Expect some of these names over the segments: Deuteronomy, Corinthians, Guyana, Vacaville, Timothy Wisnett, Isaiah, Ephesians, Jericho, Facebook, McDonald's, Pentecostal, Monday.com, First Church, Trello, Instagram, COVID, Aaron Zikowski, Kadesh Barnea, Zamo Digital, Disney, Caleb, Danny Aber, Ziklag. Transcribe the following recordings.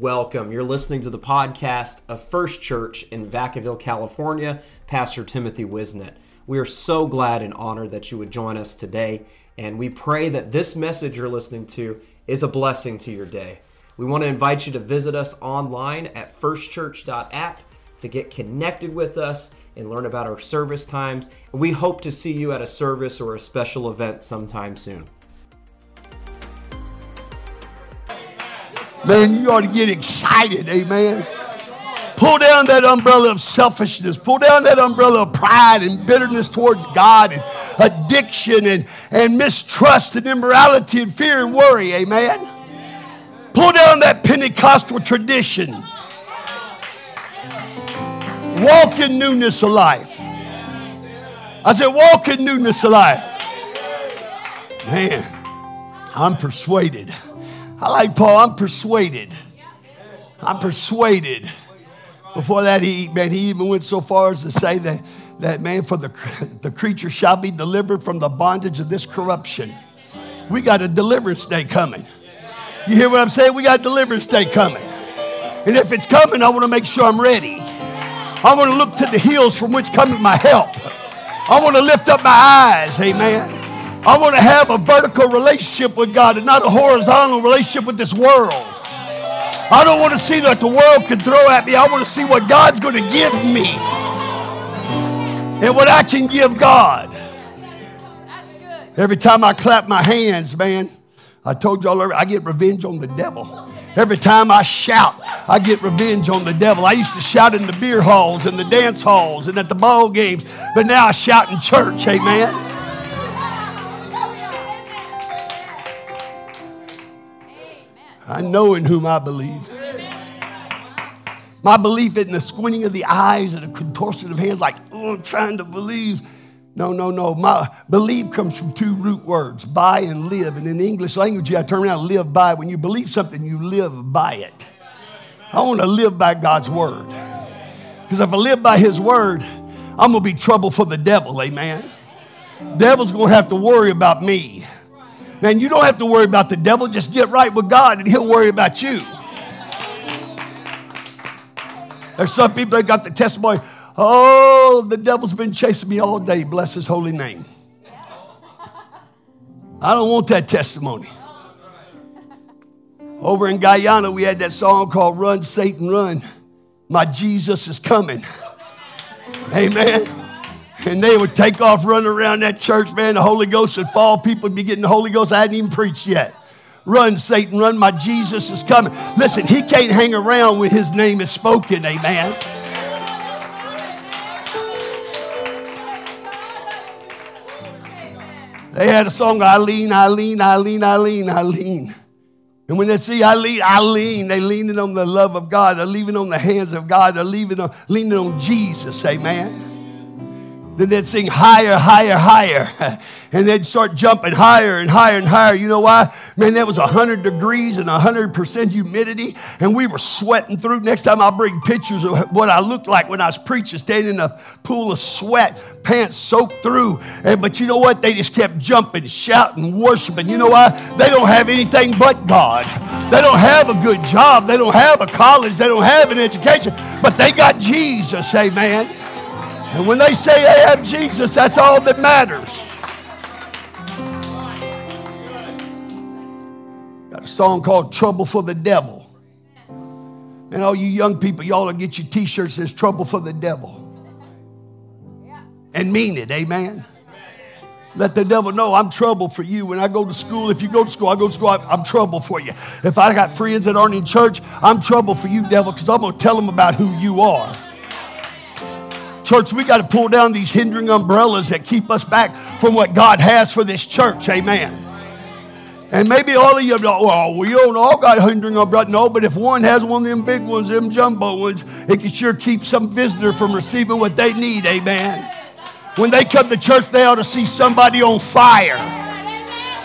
Welcome. You're listening to the podcast of First Church in Vacaville, California, Pastor Timothy Wisnett. We are so glad and honored that you would join us today, and we pray that this message you're listening to is a blessing to your day. We want to invite you to visit us online at firstchurch.app to get connected with us and learn about our service times. And we hope to see you at a service or a special event sometime soon. Man, you ought to get excited, amen. Pull down that umbrella of selfishness. Pull down that umbrella of pride and bitterness towards God and addiction and mistrust and immorality and fear and worry, amen. Pull down that Pentecostal tradition. Walk in newness of life. I said, walk in newness of life. Man, I'm persuaded. I like Paul. I'm persuaded. Before that, he even went so far as to say that for the creature shall be delivered from the bondage of this corruption. We got a deliverance day coming. You hear what I'm saying? We got a deliverance day coming. And if it's coming, I want to make sure I'm ready. I want to look to the hills from which cometh my help. I want to lift up my eyes. Amen. I want to have a vertical relationship with God and not a horizontal relationship with this world. I don't want to see what the world can throw at me. I want to see what God's going to give me and what I can give God. That's good. Every time I clap my hands, man, I told y'all earlier, I get revenge on the devil. Every time I shout, I get revenge on the devil. I used to shout in the beer halls and the dance halls and at the ball games, but now I shout in church, amen. I know in whom I believe. My belief isn't the squinting of the eyes and the contortion of hands like, oh, I'm trying to believe. No. My belief comes from two root words, by and live. And in the English language, you have to turn around and live by. When you believe something, you live by it. I want to live by God's word. Because if I live by his word, I'm going to be trouble for the devil, amen? Devil's going to have to worry about me. Man, you don't have to worry about the devil. Just get right with God and he'll worry about you. There's some people that got the testimony, oh, the devil's been chasing me all day. Bless his holy name. I don't want that testimony. Over in Guyana, we had that song called Run, Satan, Run. My Jesus is coming. Amen. And they would take off, run around that church, man. The Holy Ghost would fall. People would be getting the Holy Ghost. I hadn't even preached yet. Run, Satan, run. My Jesus is coming. Listen, he can't hang around when his name is spoken, amen. They had a song, Eileen, Eileen, Eileen, Eileen, Eileen. And when they see Eileen, they're leaning on the love of God. They're leaning on the hands of God. They're leaning on Jesus, amen. Then they'd sing higher, higher, higher. And they'd start jumping higher and higher and higher. You know why? Man, that was 100 degrees and 100% humidity. And we were sweating through. Next time I'll bring pictures of what I looked like when I was preaching, standing in a pool of sweat, pants soaked through. But you know what? They just kept jumping, shouting, worshiping. You know why? They don't have anything but God. They don't have a good job. They don't have a college. They don't have an education. But they got Jesus, amen. And when they say they have Jesus, that's all that matters. Got a song called Trouble for the Devil. And all you young people, y'all will get your t-shirts that says Trouble for the Devil. And mean it, amen? Let the devil know I'm trouble for you. When I go to school, if you go to school, I go to school, I'm trouble for you. If I got friends that aren't in church, I'm trouble for you, devil, because I'm going to tell them about who you are. Church, we got to pull down these hindering umbrellas that keep us back from what God has for this church. Amen. And maybe all of you, well, we don't all got hindering umbrellas. No, but if one has one of them big ones, them jumbo ones, it can sure keep some visitor from receiving what they need. Amen. When they come to church, they ought to see somebody on fire.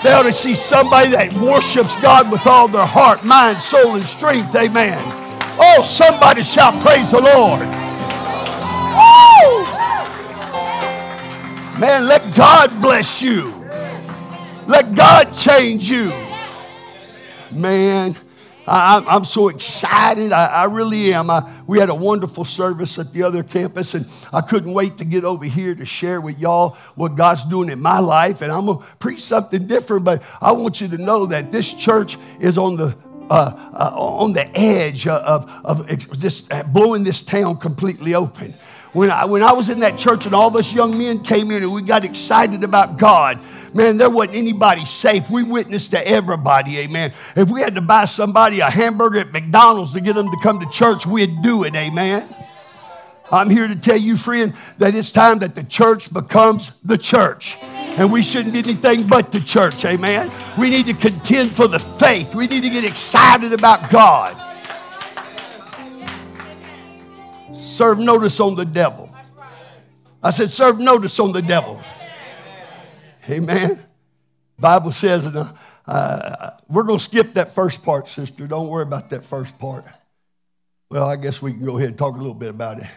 They ought to see somebody that worships God with all their heart, mind, soul, and strength. Amen. Oh, somebody shout, praise the Lord. Man, let God bless you. Let God change you. Man, I'm so excited. I really am. We had a wonderful service at the other campus, and I couldn't wait to get over here to share with y'all what God's doing in my life. And I'm going to preach something different, but I want you to know that this church is on the edge of just blowing this town completely open. When I was in that church and all those young men came in and we got excited about God, man, there wasn't anybody safe. We witnessed to everybody, amen. If we had to buy somebody a hamburger at McDonald's to get them to come to church, we'd do it, amen. I'm here to tell you, friend, that it's time that the church becomes the church. And we shouldn't be anything but the church, amen. We need to contend for the faith. We need to get excited about God. Serve notice on the devil. I said, serve notice on the devil. Amen. Bible says, we're going to skip that first part, sister. Don't worry about that first part. Well, I guess we can go ahead and talk a little bit about it.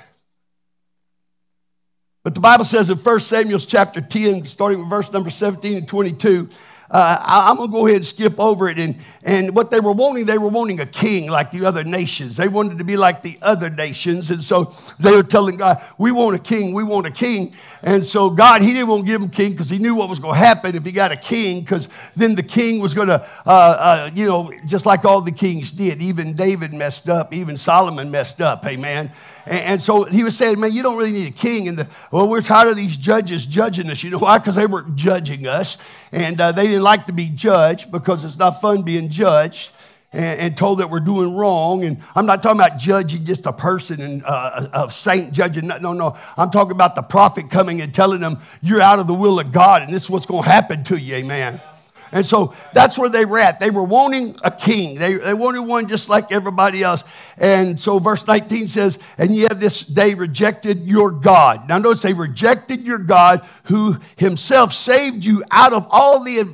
But the Bible says in 1 Samuel chapter 10, starting with verse number 17 and 22, I'm going to go ahead and skip over it. And what they were wanting a king like the other nations. They wanted to be like the other nations. And so they were telling God, we want a king, we want a king. And so God, he didn't want to give him a king because he knew what was going to happen if he got a king, because then the king was going to, just like all the kings did. Even David messed up. Even Solomon messed up. Amen. And so he was saying, man, you don't really need a king. And we're tired of these judges judging us. You know why? Because they were judging us. And they didn't like to be judged because it's not fun being judged and told that we're doing wrong. And I'm not talking about judging just a person and a saint judging. No. I'm talking about the prophet coming and telling them you're out of the will of God and this is what's going to happen to you. Amen. And so that's where they were at. They were wanting a king. They wanted one just like everybody else. And so verse 19 says, and ye have this day rejected your God. Now notice they rejected your God who himself saved you out of all the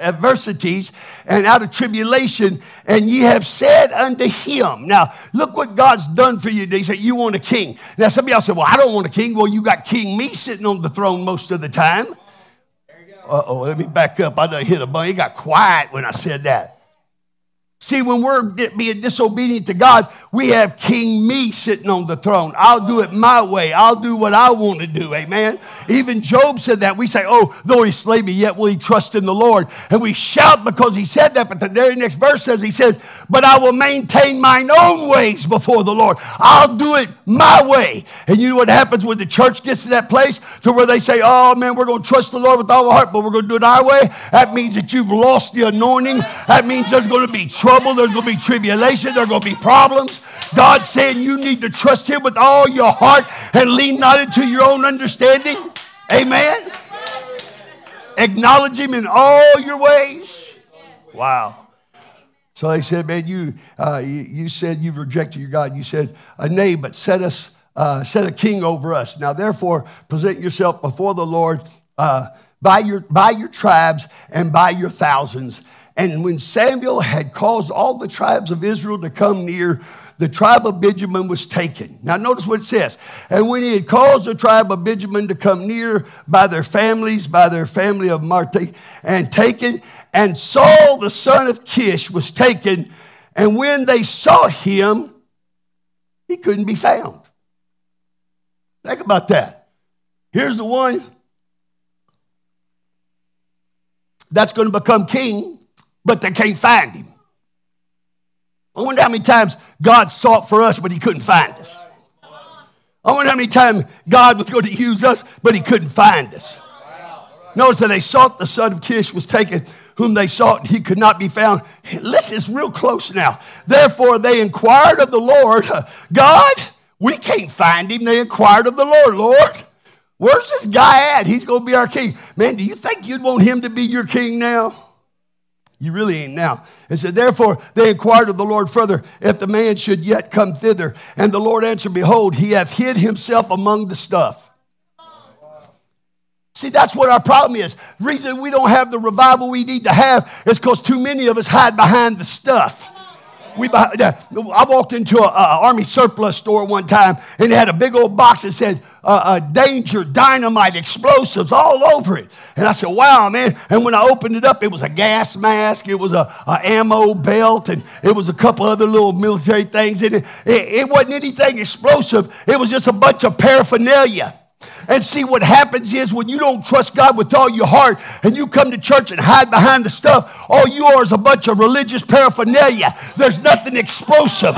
adversities and out of tribulation. And ye have said unto him. Now look what God's done for you. They say, you want a king. Now somebody else said, well, I don't want a king. Well, you got King Me sitting on the throne most of the time. Uh-oh, let me back up. I done hit a button. It got quiet when I said that. See, when we're being disobedient to God, we have King Me sitting on the throne. I'll do it my way. I'll do what I want to do, amen? Even Job said that. We say, oh, though he slay me, yet will he trust in the Lord. And we shout because he said that, but the very next verse says, he says, but I will maintain mine own ways before the Lord. I'll do it my way. And you know what happens when the church gets to that place to where they say, oh, man, we're going to trust the Lord with all our heart, but we're going to do it our way. That means that you've lost the anointing. That means there's going to be trouble. There's going to be tribulation. There's going to be problems. God's saying you need to trust him with all your heart and lean not into your own understanding. Amen. Acknowledge him in all your ways. Wow. So they said, man, you said you've rejected your God. You said, nay, but set a king over us. Now, therefore, present yourself before the Lord by your tribes and by your thousands. And when Samuel had caused all the tribes of Israel to come near, the tribe of Benjamin was taken. Now notice what it says. And when he had caused the tribe of Benjamin to come near by their family of Marti, and taken, and Saul the son of Kish was taken. And when they sought him, he couldn't be found. Think about that. Here's the one that's going to become king. But they can't find him. I wonder how many times God sought for us, but he couldn't find us. I wonder how many times God was going to use us, but he couldn't find us. Notice that they sought the son of Kish was taken, whom they sought, and he could not be found. Listen, it's real close now. Therefore, they inquired of the Lord. God, we can't find him. They inquired of the Lord. Lord, where's this guy at? He's going to be our king. Man, do you think you'd want him to be your king now? You really ain't now. It said, therefore, they inquired of the Lord further, if the man should yet come thither. And the Lord answered, behold, he hath hid himself among the stuff. See, that's what our problem is. The reason we don't have the revival we need to have is because too many of us hide behind the stuff. I walked into an army surplus store one time, and it had a big old box that said danger, dynamite, explosives all over it. And I said, wow, man. And when I opened it up, it was a gas mask. It was a ammo belt, and it was a couple other little military things in it. It wasn't anything explosive. It was just a bunch of paraphernalia. And see, what happens is when you don't trust God with all your heart and you come to church and hide behind the stuff, all you are is a bunch of religious paraphernalia. There's nothing explosive.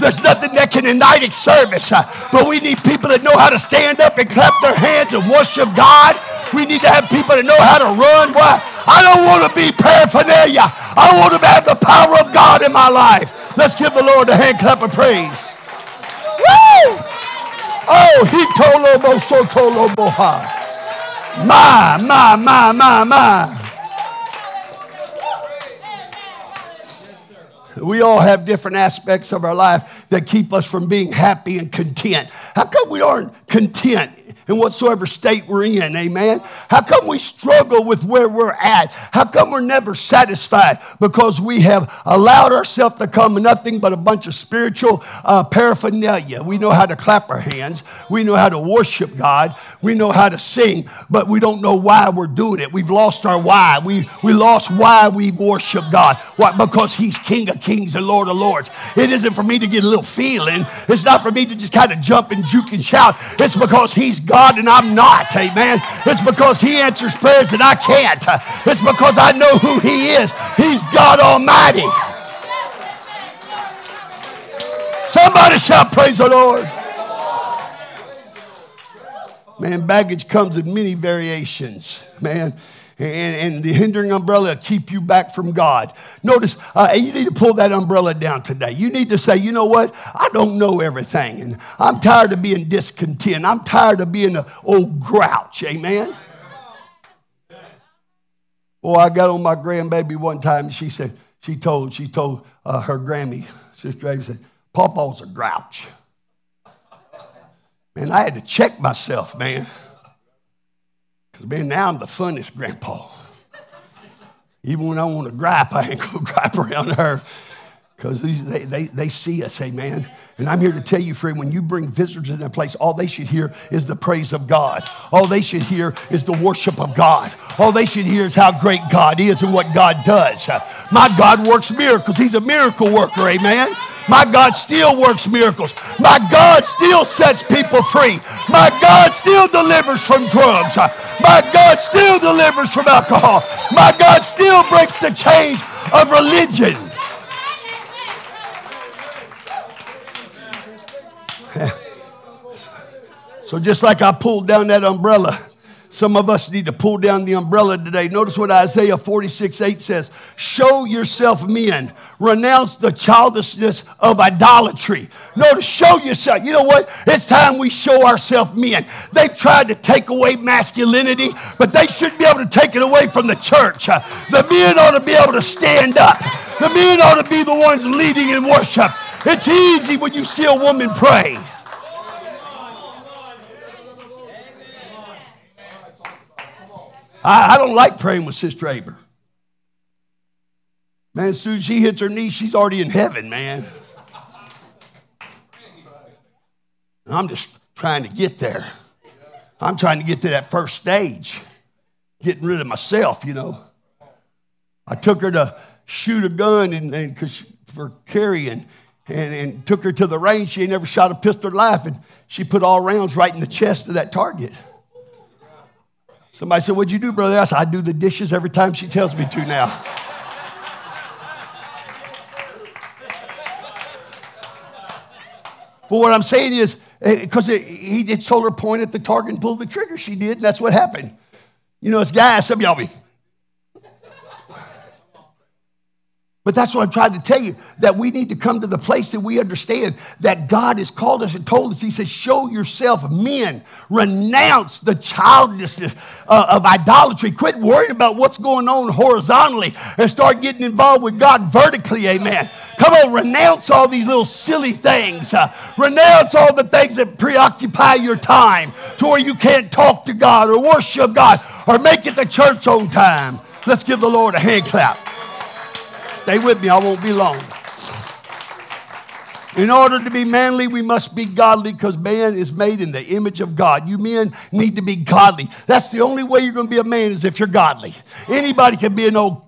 There's nothing that can ignite a service. But we need people that know how to stand up and clap their hands and worship God. We need to have people that know how to run. Why? I don't want to be paraphernalia. I want to have the power of God in my life. Let's give the Lord a hand clap of praise. Woo! Oh, he tolobo so tolobo ha. My. We all have different aspects of our life that keep us from being happy and content. How come we aren't content in whatsoever state we're in, amen? How come we struggle with where we're at? How come we're never satisfied? Because we have allowed ourselves to come nothing but a bunch of spiritual paraphernalia. We know how to clap our hands. We know how to worship God. We know how to sing, but we don't know why we're doing it. We've lost our why. We lost why we worship God. Why? Because he's King of Kings and Lord of Lords. It isn't for me to get a little feeling. It's not for me to just kind of jump and juke and shout. It's because he's God. And I'm not, amen. It's because he answers prayers that I can't. It's because I know who he is. He's God Almighty. Somebody shout, praise the Lord. Man, baggage comes in many variations, man. And the hindering umbrella keep you back from God. Notice, you need to pull that umbrella down today. You need to say, you know what? I don't know everything. And I'm tired of being discontent. I'm tired of being an old grouch. Amen? Well, I got on my grandbaby one time. And she said, she told her Grammy, Sister Amy said, Pawpaw's a grouch. Man, I had to check myself, man. Man, now I'm the funnest grandpa. Even when I want to gripe, I ain't going to gripe around her because they see us, amen. And I'm here to tell you, friend, when you bring visitors in that place, all they should hear is the praise of God. All they should hear is the worship of God. All they should hear is how great God is and what God does. My God works miracles. He's a miracle worker, amen. My God still works miracles. My God still sets people free. My God still delivers from drugs. My God still delivers from alcohol. My God still breaks the chains of religion. So just like I pulled down that umbrella, some of us need to pull down the umbrella today. Notice what Isaiah 46:8 says. Show yourself men. Renounce the childishness of idolatry. Notice, show yourself. You know what? It's time we show ourselves men. They've tried to take away masculinity, but they shouldn't be able to take it away from the church. The men ought to be able to stand up. The men ought to be the ones leading in worship. It's easy when you see a woman pray. I don't like praying with Sister Aber. Man, as soon as she hits her knee, she's already in heaven, man. And I'm just trying to get there. I'm trying to get to that first stage, getting rid of myself, you know. I took her to shoot a gun and for carrying and took her to the range. She ain't never shot a pistol in her life, and she put all rounds right in the chest of that target. Somebody said, what'd you do, brother? I said, I do the dishes every time she tells me to now. But what I'm saying is, because he just told her point at the target and pull the trigger. She did, and that's what happened. You know, it's guys, some of y'all be. But that's what I'm trying to tell you, that we need to come to the place that we understand that God has called us and told us. He says, show yourself men. Renounce the childishness of idolatry. Quit worrying about what's going on horizontally and start getting involved with God vertically, amen. Come on, renounce all these little silly things. Renounce all the things that preoccupy your time to where you can't talk to God or worship God or make it to church on time. Let's give the Lord a hand clap. Stay with me. I won't be long. In order to be manly, we must be godly because man is made in the image of God. You men need to be godly. That's the only way you're going to be a man is if you're godly. Anybody can be an old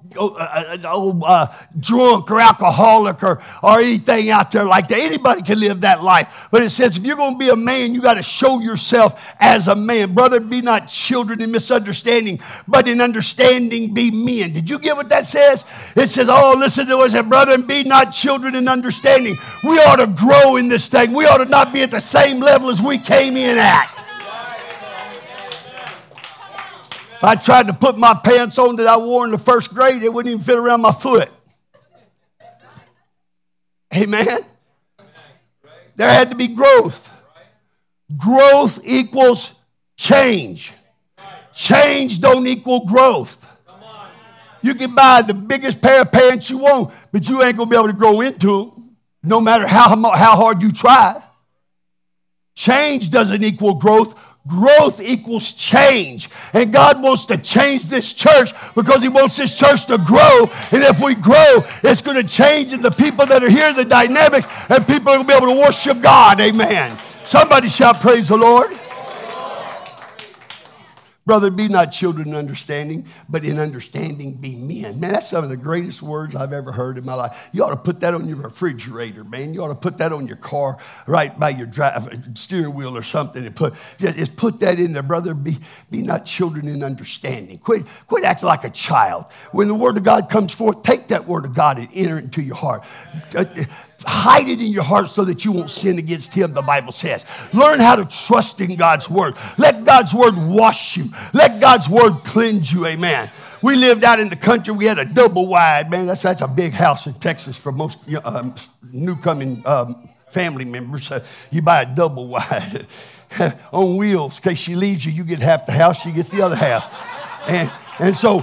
drunk or alcoholic or anything out there like that. Anybody can live that life. But it says if you're going to be a man, you got to show yourself as a man. Brother, be not children in misunderstanding, but in understanding be men. Did you get what that says? It says, oh, listen to us, brother, and be not children in understanding. We ought to grow in this thing. We ought to not be at the same level as we came in at. If I tried to put my pants on that I wore in the first grade, it wouldn't even fit around my foot. Amen? There had to be growth. Growth equals change. Change don't equal growth. You can buy the biggest pair of pants you want, but you ain't going to be able to grow into them, no matter how hard you try. Change doesn't equal growth. Growth equals change. And God wants to change this church because he wants this church to grow. And if we grow, it's going to change in the people that are here, the dynamics, and people are going to be able to worship God. Amen. Somebody shout, praise the Lord. Brother, be not children in understanding, but in understanding be men. Man, that's some of the greatest words I've ever heard in my life. You ought to put that on your refrigerator, man. You ought to put that on your car right by your steering wheel or something. And just put that in there. Brother, be not children in understanding. Quit acting like a child. When the word of God comes forth, take that word of God and enter it into your heart. Hide it in your heart so that you won't sin against him, the Bible says. Learn how to trust in God's word. Let God's word wash you. Let God's word cleanse you, amen. We lived out in the country. We had a double wide, man. That's a big house in Texas for most new coming family members. You buy a double wide on wheels. In case she leaves you, you get half the house. She gets the other half. And so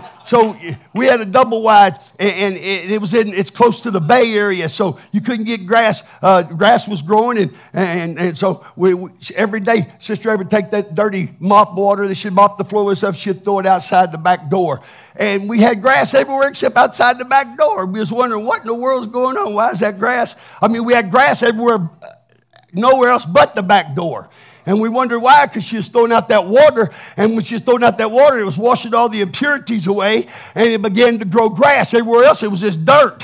we had a double wide, and it's close to the Bay Area, so you couldn't get grass. Grass was growing, and so we every day, Sister Ever take that dirty mop water that she'd mop the floor and stuff. She'd throw it outside the back door, and we had grass everywhere except outside the back door. We was wondering what in the world's going on. Why is that grass? I mean, we had grass everywhere, nowhere else but the back door. And we wondered why, because she was throwing out that water. And when she was throwing out that water, it was washing all the impurities away. And it began to grow grass. Everywhere else, it was just dirt.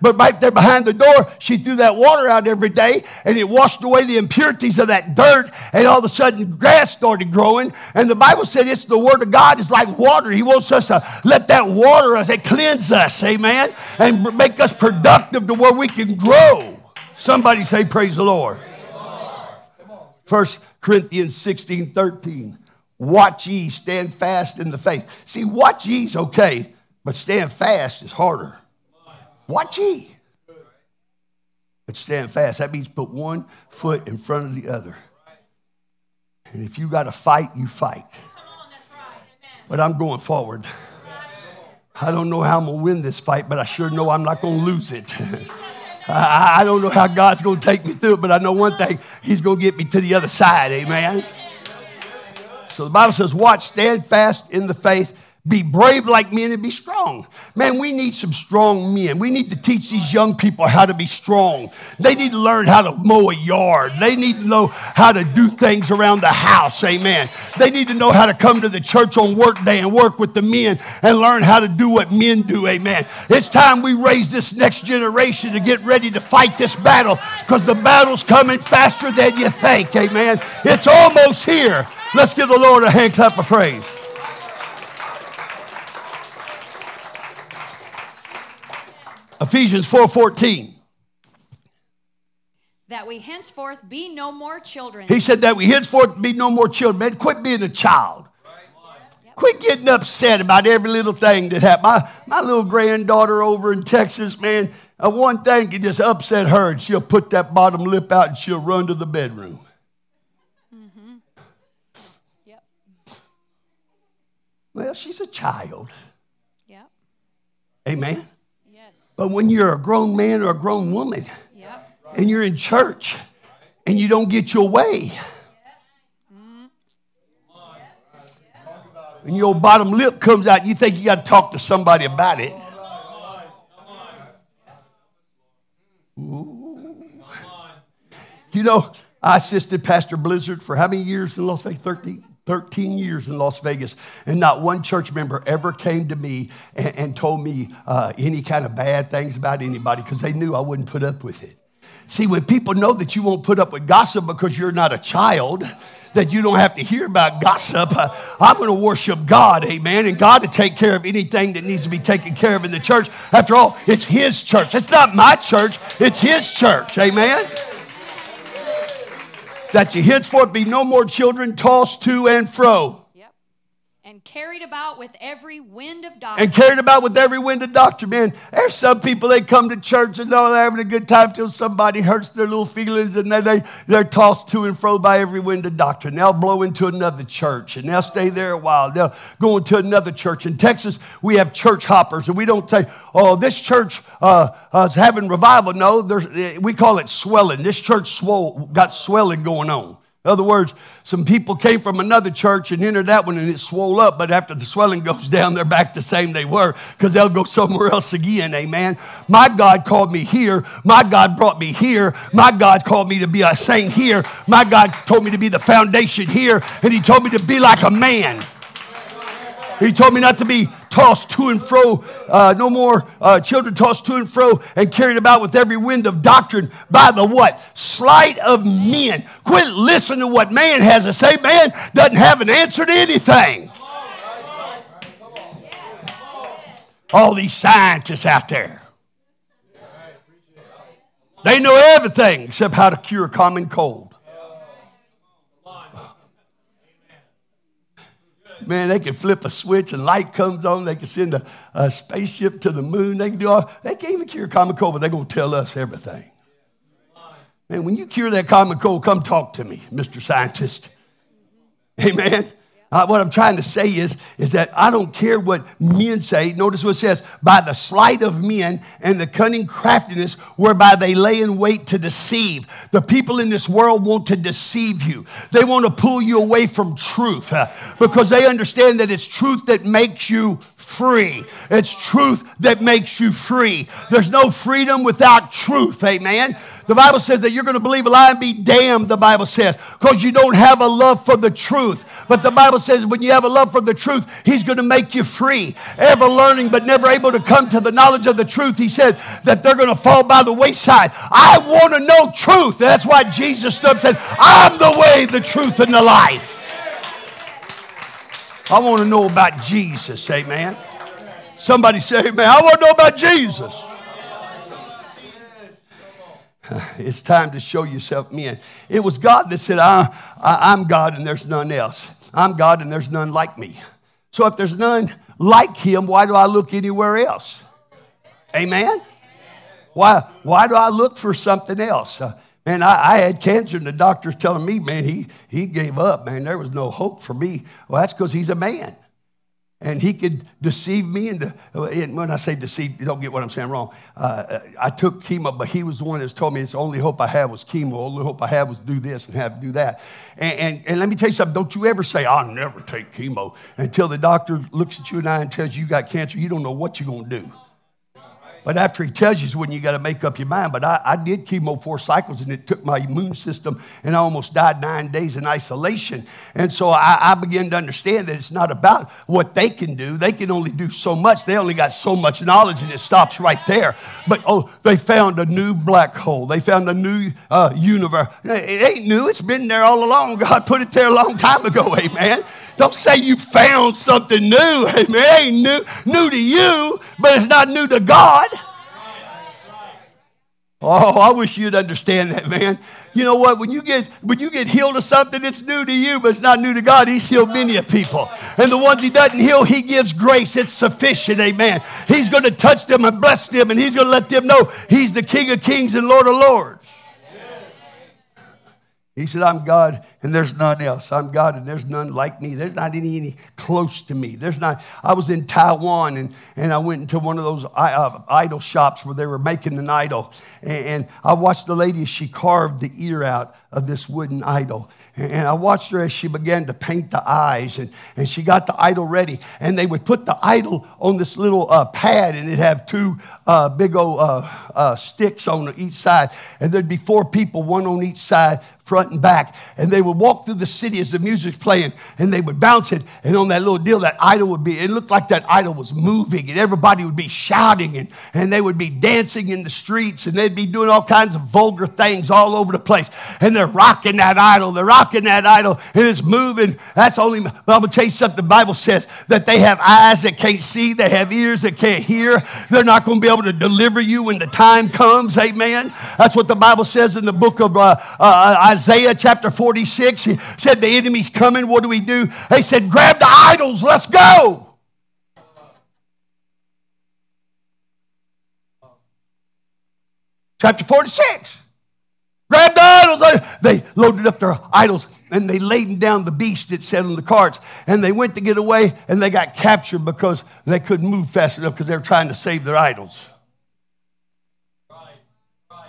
But right there behind the door, she threw that water out every day. And it washed away the impurities of that dirt. And all of a sudden, grass started growing. And the Bible said it's the word of God. It's like water. He wants us to let that water us. It cleanse us, amen, and make us productive to where we can grow. Somebody say, praise the Lord. First Corinthians 16:13. Watch ye, stand fast in the faith. See, watch ye's okay, but stand fast is harder. Watch ye, but stand fast. That means put one foot in front of the other. And if you got to fight, you fight. But I'm going forward. I don't know how I'm going to win this fight, but I sure know I'm not going to lose it. I don't know how God's going to take me through it, but I know one thing. He's going to get me to the other side, amen? So the Bible says, watch, stand fast in the faith, be brave like men, and be strong. Man, we need some strong men. We need to teach these young people how to be strong. They need to learn how to mow a yard. They need to know how to do things around the house, amen? They need to know how to come to the church on work day and work with the men and learn how to do what men do, amen? It's time we raise this next generation to get ready to fight this battle, because the battle's coming faster than you think, amen? It's almost here. Let's give the Lord a hand clap of praise. Ephesians 4:14. That we henceforth be no more children. He said that we henceforth be no more children. Man, quit being a child. Right. Quit getting upset about every little thing that happened. My little granddaughter over in Texas, man, one thing can just upset her, and she'll put that bottom lip out, and she'll run to the bedroom. Mm-hmm. Yep. Well, she's a child. Yep. Amen. But when you're a grown man or a grown woman, yep, and you're in church and you don't get your way, mm-hmm, and your bottom lip comes out, you think you got to talk to somebody about it. Ooh. You know, I assisted Pastor Blizzard for how many years in Las Vegas? 13 years in Las Vegas, and not one church member ever came to me and told me any kind of bad things about anybody, because they knew I wouldn't put up with it. See, when people know that you won't put up with gossip because you're not a child, that you don't have to hear about gossip, I'm going to worship God, amen, and God to take care of anything that needs to be taken care of in the church. After all, it's His church. It's not my church. It's His church, amen. That you henceforth be no more children tossed to and fro. Yep. And carried about with every wind of doctrine. Man, there's some people, they come to church and they're having a good time till somebody hurts their little feelings, and they're tossed to and fro by every wind of doctrine. They'll blow into another church and they'll stay there a while. They'll go into another church. In Texas, we have church hoppers, and we don't say, oh, this church is having revival. No, we call it swelling. This church got swelling going on. In other words, some people came from another church and entered that one, and it swole up. But after the swelling goes down, they're back the same they were, because they'll go somewhere else again, amen. My God called me here. My God brought me here. My God called me to be a saint here. My God told me to be the foundation here, and He told me to be like a man. He told me not to be tossed to and fro, no more children tossed to and fro and carried about with every wind of doctrine by the what? Sleight of men. Quit listening to what man has to say. Man doesn't have an answer to anything. All these scientists out there, they know everything except how to cure a common cold. Man, they can flip a switch and light comes on. They can send a spaceship to the moon. They can do all. They can't even cure common cold, but they're going to tell us everything. Man, when you cure that common cold, come talk to me, Mr. Scientist. Amen. What I'm trying to say is that I don't care what men say. Notice what it says. By the sleight of men and the cunning craftiness whereby they lay in wait to deceive. The people in this world want to deceive you. They want to pull you away from truth, because they understand that it's truth that makes you free. It's truth that makes you free. There's no freedom without truth, amen. The Bible says that you're going to believe a lie and be damned, the Bible says, because you don't have a love for the truth. But the Bible says when you have a love for the truth, He's going to make you free. Ever learning but never able to come to the knowledge of the truth, He said that they're going to fall by the wayside. I want to know truth. That's why Jesus stood up and said, I'm the way, the truth, and the life. I want to know about Jesus, amen. Somebody say amen. I want to know about Jesus. It's time to show yourself men. It was God that said, I'm God and there's none else. I'm God and there's none like me. So if there's none like Him, why do I look anywhere else? Amen? Why do I look for something else? Man, I had cancer, and the doctor's telling me, man, he gave up, man. There was no hope for me. Well, that's because he's a man. And he could deceive me. And when I say deceive, you don't get what I'm saying wrong. I took chemo, but he was the one that's told me it's the only hope I had was chemo. The only hope I had was do this and have do that. And let me tell you something. Don't you ever say, I'll never take chemo, until the doctor looks at you in the eye and tells you you got cancer. You don't know what you're going to do. But after he tells you is when you got to make up your mind. But I did chemo 4 cycles, and it took my immune system, and I almost died 9 days in isolation. And so I began to understand that it's not about what they can do. They can only do so much. They only got so much knowledge, and it stops right there. But, oh, they found a new black hole. They found a new universe. It ain't new. It's been there all along. God put it there a long time ago, amen. Don't say you found something new. Amen. It ain't new to you, but it's not new to God. Oh, I wish you'd understand that, man. You know what? When you get healed of something, it's new to you, but it's not new to God. He's healed many of people. And the ones He doesn't heal, He gives grace. It's sufficient, amen. He's going to touch them and bless them, and He's going to let them know He's the King of Kings and Lord of Lords. He said, I'm God and there's none else. I'm God and there's none like me. There's not any close to me. There's not. I was in Taiwan and I went into one of those idol shops where they were making an idol. And I watched the lady as she carved the ear out of this wooden idol. And I watched her as she began to paint the eyes. And she got the idol ready. And they would put the idol on this little pad, and it'd have two big old sticks on each side. And there'd be four people, one on each side, front and back. And they would walk through the city as the music's playing. And they would bounce it. And on that little deal, that idol would be, it looked like that idol was moving. And everybody would be shouting. And they would be dancing in the streets. And they'd be doing all kinds of vulgar things all over the place. And they're rocking that idol. They're rocking that idol. And it's moving. That's only, but I'm going to tell you something. The Bible says that they have eyes that can't see. They have ears that can't hear. They're not going to be able to deliver you when the time comes. Amen. That's what the Bible says in the book of Isaiah chapter 46, he said, the enemy's coming. What do we do? They said, grab the idols. Let's go. Chapter 46. Grab the idols. They loaded up their idols and they laid down the beast, it said on the carts. And they went to get away and they got captured because they couldn't move fast enough because they were trying to save their idols.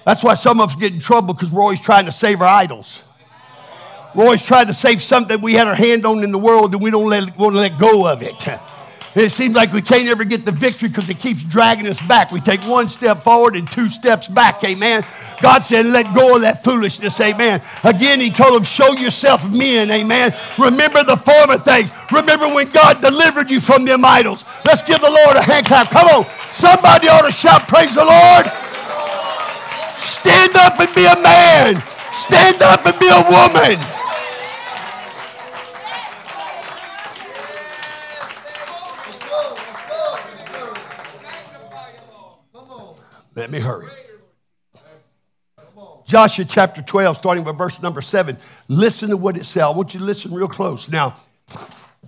That's why some of us get in trouble because we're always trying to save our idols. We're always trying to save something we had our hand on in the world and we don't want to let go of it. And it seems like we can't ever get the victory because it keeps dragging us back. We take one step forward and two steps back, amen. God said, let go of that foolishness, amen. Again, he told them, show yourself men, amen. Remember the former things. Remember when God delivered you from them idols. Let's give the Lord a hand clap. Come on. Somebody ought to shout, praise the Lord. Stand up and be a man. Stand up and be a woman. Let me hurry. Joshua chapter 12, starting with verse number 7. Listen to what it says. I want you to listen real close. Now,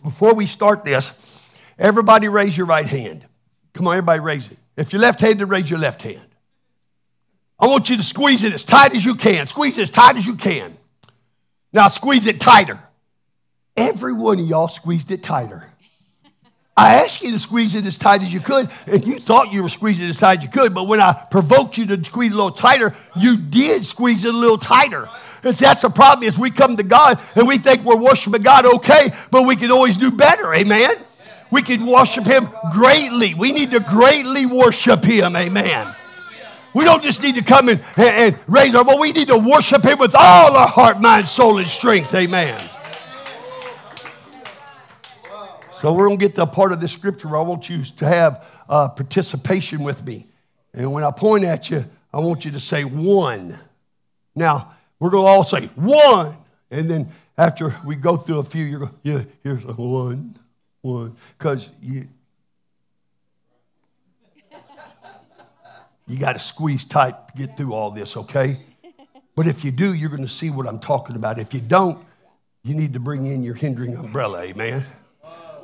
before we start this, everybody raise your right hand. Come on, everybody raise it. If you're left-handed, raise your left hand. I want you to squeeze it as tight as you can. Squeeze it as tight as you can. Now squeeze it tighter. Every one of y'all squeezed it tighter. I asked you to squeeze it as tight as you could, and you thought you were squeezing it as tight as you could, but when I provoked you to squeeze it a little tighter, you did squeeze it a little tighter. And that's the problem is we come to God, and we think we're worshiping God okay, but we can always do better, amen? We can worship him greatly. We need to greatly worship him, amen? We don't just need to come in and raise our voice. We need to worship him with all our heart, mind, soul, and strength. Amen. So we're going to get to a part of this scripture where I want you to have participation with me. And when I point at you, I want you to say one. Now, we're going to all say one. And then after we go through a few, you're going, yeah, here's a one. Because you got to squeeze tight to get through all this, okay? But if you do, you're going to see what I'm talking about. If you don't, you need to bring in your hindering umbrella, amen?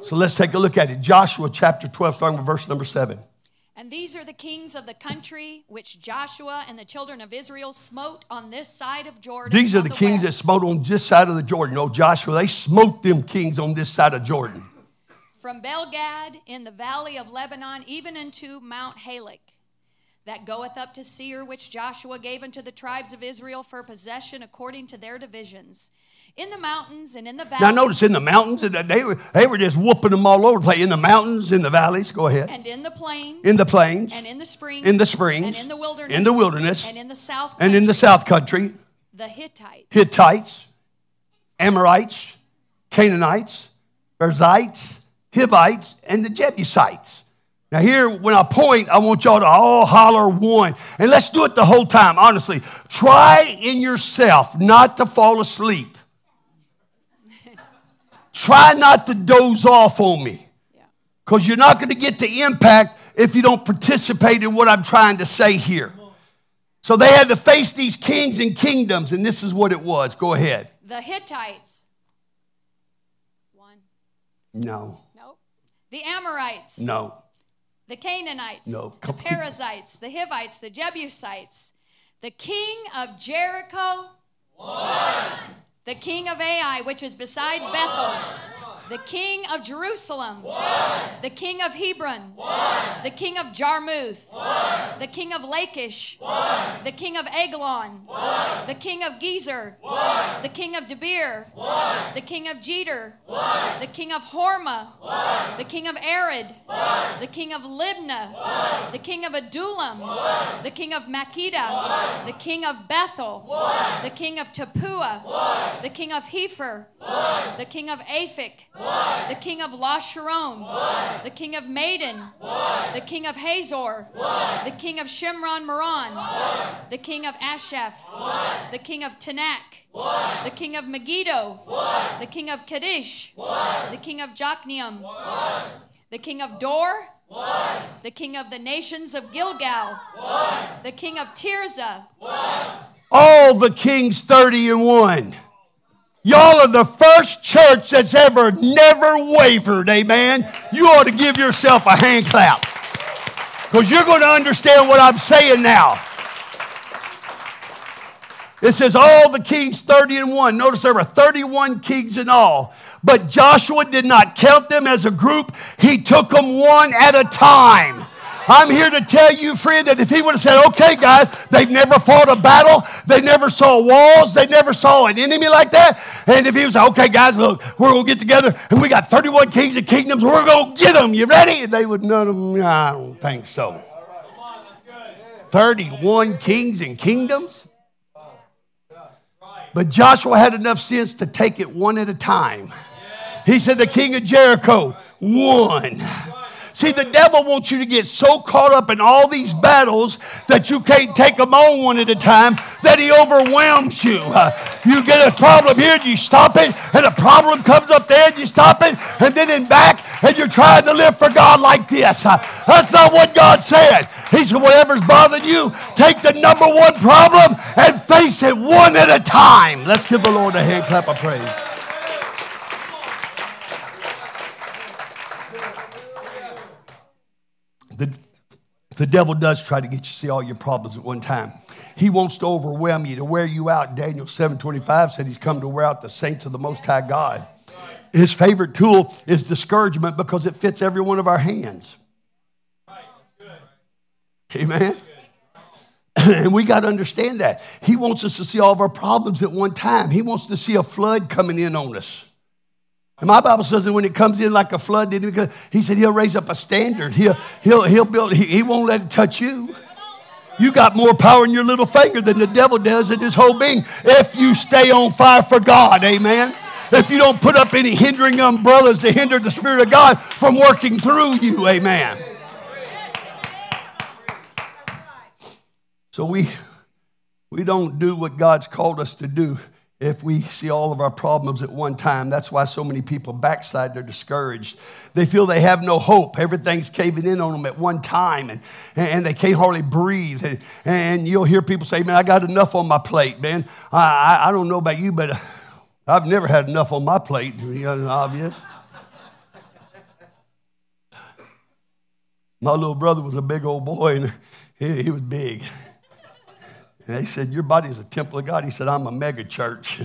So let's take a look at it. Joshua chapter 12, starting with verse number 7. And these are the kings of the country which Joshua and the children of Israel smote on this side of Jordan. These are the kings that smote on this side of the Jordan. Oh, Joshua, they smote them kings on this side of Jordan. From Belgad in the valley of Lebanon, even unto Mount Halek, that goeth up to Seir, which Joshua gave unto the tribes of Israel for possession according to their divisions. In the mountains and in the valleys. Now notice in the mountains, they were just whooping them all over the place. In the mountains, in the valleys, go ahead. And in the plains. In the plains. And in the springs. In the springs. And in the wilderness. In the wilderness. And in the south country. And in the south country. The Hittites. Hittites, Amorites, Canaanites, Perizzites, Hivites, and the Jebusites. Now here, when I point, I want y'all to all holler one. And let's do it the whole time, honestly. Try in yourself not to fall asleep. Try not to doze off on me. Because you're not going to get the impact if you don't participate in what I'm trying to say here. So they had to face these kings and kingdoms, and this is what it was. Go ahead. The Hittites. One. No. Nope. The Amorites. No. The Canaanites, no, the Perizzites, the Hivites, the Jebusites, the king of Jericho One. The king of Ai, which is beside One. Bethel. The king of Jerusalem. One. The king of Hebron. One. The king of Jarmuth. One. The king of Lachish. One. The king of Eglon. One. The king of Gezer. One. The king of Debir. One. The king of Jeter. One. The king of Hormah. One. The king of Arad. One. The king of Libnah. One. The king of Adullam. One. The king of Makeda. One. The king of Bethel. One. The king of Tapua. One. The king of Hefer. One. The king of Aphek. One. The king of Lasharon. One. The king of Maiden. One. The king of Hazor. One. The king of Shimron Moron. One. The king of Ashef. One. The king of Tanakh. One. The king of Megiddo. One. The king of Kadesh. One. The king of Jokneam. One. The king of Dor. One. The king of the nations of Gilgal. One. The king of Tirzah. One. All the kings 30 and 1. Y'all are the first church that's ever never wavered, amen? You ought to give yourself a hand clap because you're going to understand what I'm saying now. It says all the kings 30 and 1. Notice there were 31 kings in all. But Joshua did not count them as a group. He took them one at a time. I'm here to tell you, friend, that if he would have said, okay, guys, they've never fought a battle. They never saw walls. They never saw an enemy like that. And if he was like, okay, guys, look, we're going to get together, and we got 31 kings and kingdoms. We're going to get them. You ready? And they would, no, I don't think so. 31 kings and kingdoms? But Joshua had enough sense to take it one at a time. He said, the king of Jericho, one. See, the devil wants you to get so caught up in all these battles that you can't take them on one at a time, that he overwhelms you. You get a problem here and you stop it, and a problem comes up there and you stop it, and then in back, and you're trying to live for God like this. That's not what God said. He said, whatever's bothering you, take the number one problem and face it one at a time. Let's give the Lord a hand clap of praise. The devil does try to get you to see all your problems at one time. He wants to overwhelm you, to wear you out. Daniel 7:25 said he's come to wear out the saints of the Most High God. His favorite tool is discouragement because it fits every one of our hands. Amen? And we got to understand that. He wants us to see all of our problems at one time. He wants to see a flood coming in on us. And my Bible says that when it comes in like a flood, he said he'll raise up a standard. He'll build. He won't let it touch you. You got more power in your little finger than the devil does in his whole being if you stay on fire for God, amen? If you don't put up any hindering umbrellas to hinder the Spirit of God from working through you, amen? So we don't do what God's called us to do if we see all of our problems at one time. That's why so many people backslide. They're discouraged. They feel they have no hope. Everything's caving in on them at one time, and they can't hardly breathe. And you'll hear people say, man, I got enough on my plate, man. I don't know about you, but I've never had enough on my plate. You know, obvious. My little brother was a big old boy, and he was big. And they said, your body is a temple of God. He said, I'm a mega church.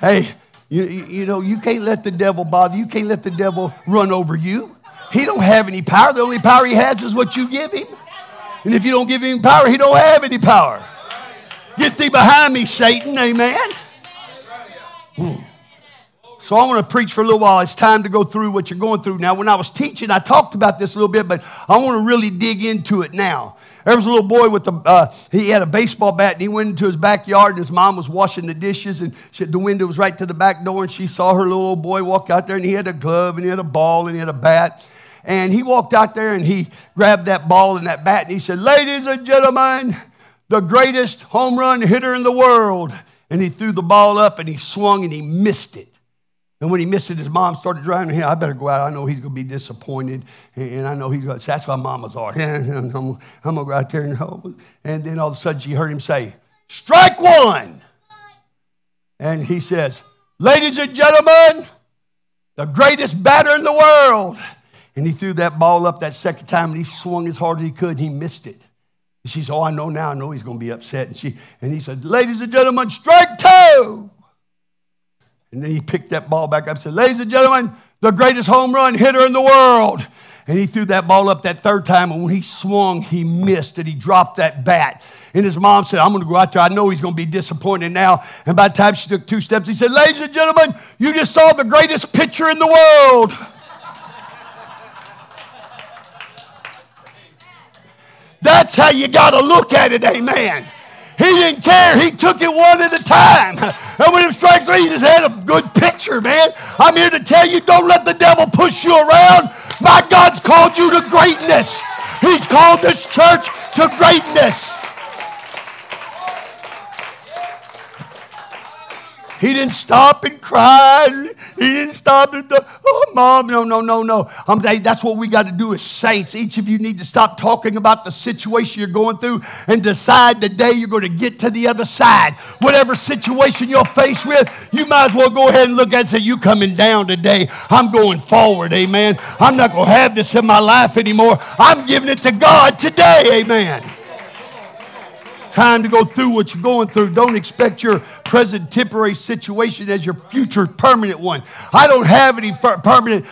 Hey, you know, you can't let the devil bother you. You can't let the devil run over you. He don't have any power. The only power he has is what you give him. And if you don't give him power, he don't have any power. Get thee behind me, Satan. Amen. So I want to preach for a little while. It's time to go through what you're going through now. When I was teaching, I talked about this a little bit, but I want to really dig into it now. There was a little boy with he had a baseball bat, and he went into his backyard, and his mom was washing the dishes, and the window was right to the back door, and she saw her little old boy walk out there, and he had a glove, and he had a ball, and he had a bat. And he walked out there, and he grabbed that ball and that bat, and he said, ladies and gentlemen, the greatest home run hitter in the world. And he threw the ball up, and he swung, and he missed it. And when he missed it, his mom started driving him. I better go out. I know he's going to be disappointed. And I know he's going to. That's why mamas are. I'm going to go out there and home. And then all of a sudden she heard him say, strike one. And he says, ladies and gentlemen, the greatest batter in the world. And he threw that ball up that second time, and he swung as hard as he could, and he missed it. And she said, oh, I know now. I know he's going to be upset. And he said, ladies and gentlemen, strike two. And then he picked that ball back up and said, ladies and gentlemen, the greatest home run hitter in the world. And he threw that ball up that third time, and when he swung, he missed, and he dropped that bat. And his mom said, I'm going to go out there. I know he's going to be disappointed now. And by the time she took two steps, he said, ladies and gentlemen, you just saw the greatest pitcher in the world. That's how you got to look at it, amen. He didn't care. He took it one at a time. And when it was strike three, he just had a good picture, man. I'm here to tell you, don't let the devil push you around. My God's called you to greatness. He's called this church to greatness. He didn't stop and cry. He didn't stop and go, oh, Mom, no. That's what we got to do as saints. Each of you need to stop talking about the situation you're going through and decide the day you're going to get to the other side. Whatever situation you're faced with, you might as well go ahead and look at it and say, you coming down today. I'm going forward, amen. I'm not going to have this in my life anymore. I'm giving it to God today, amen. Time to go through what you're going through. Don't expect your present temporary situation as your future permanent one. I don't have any permanent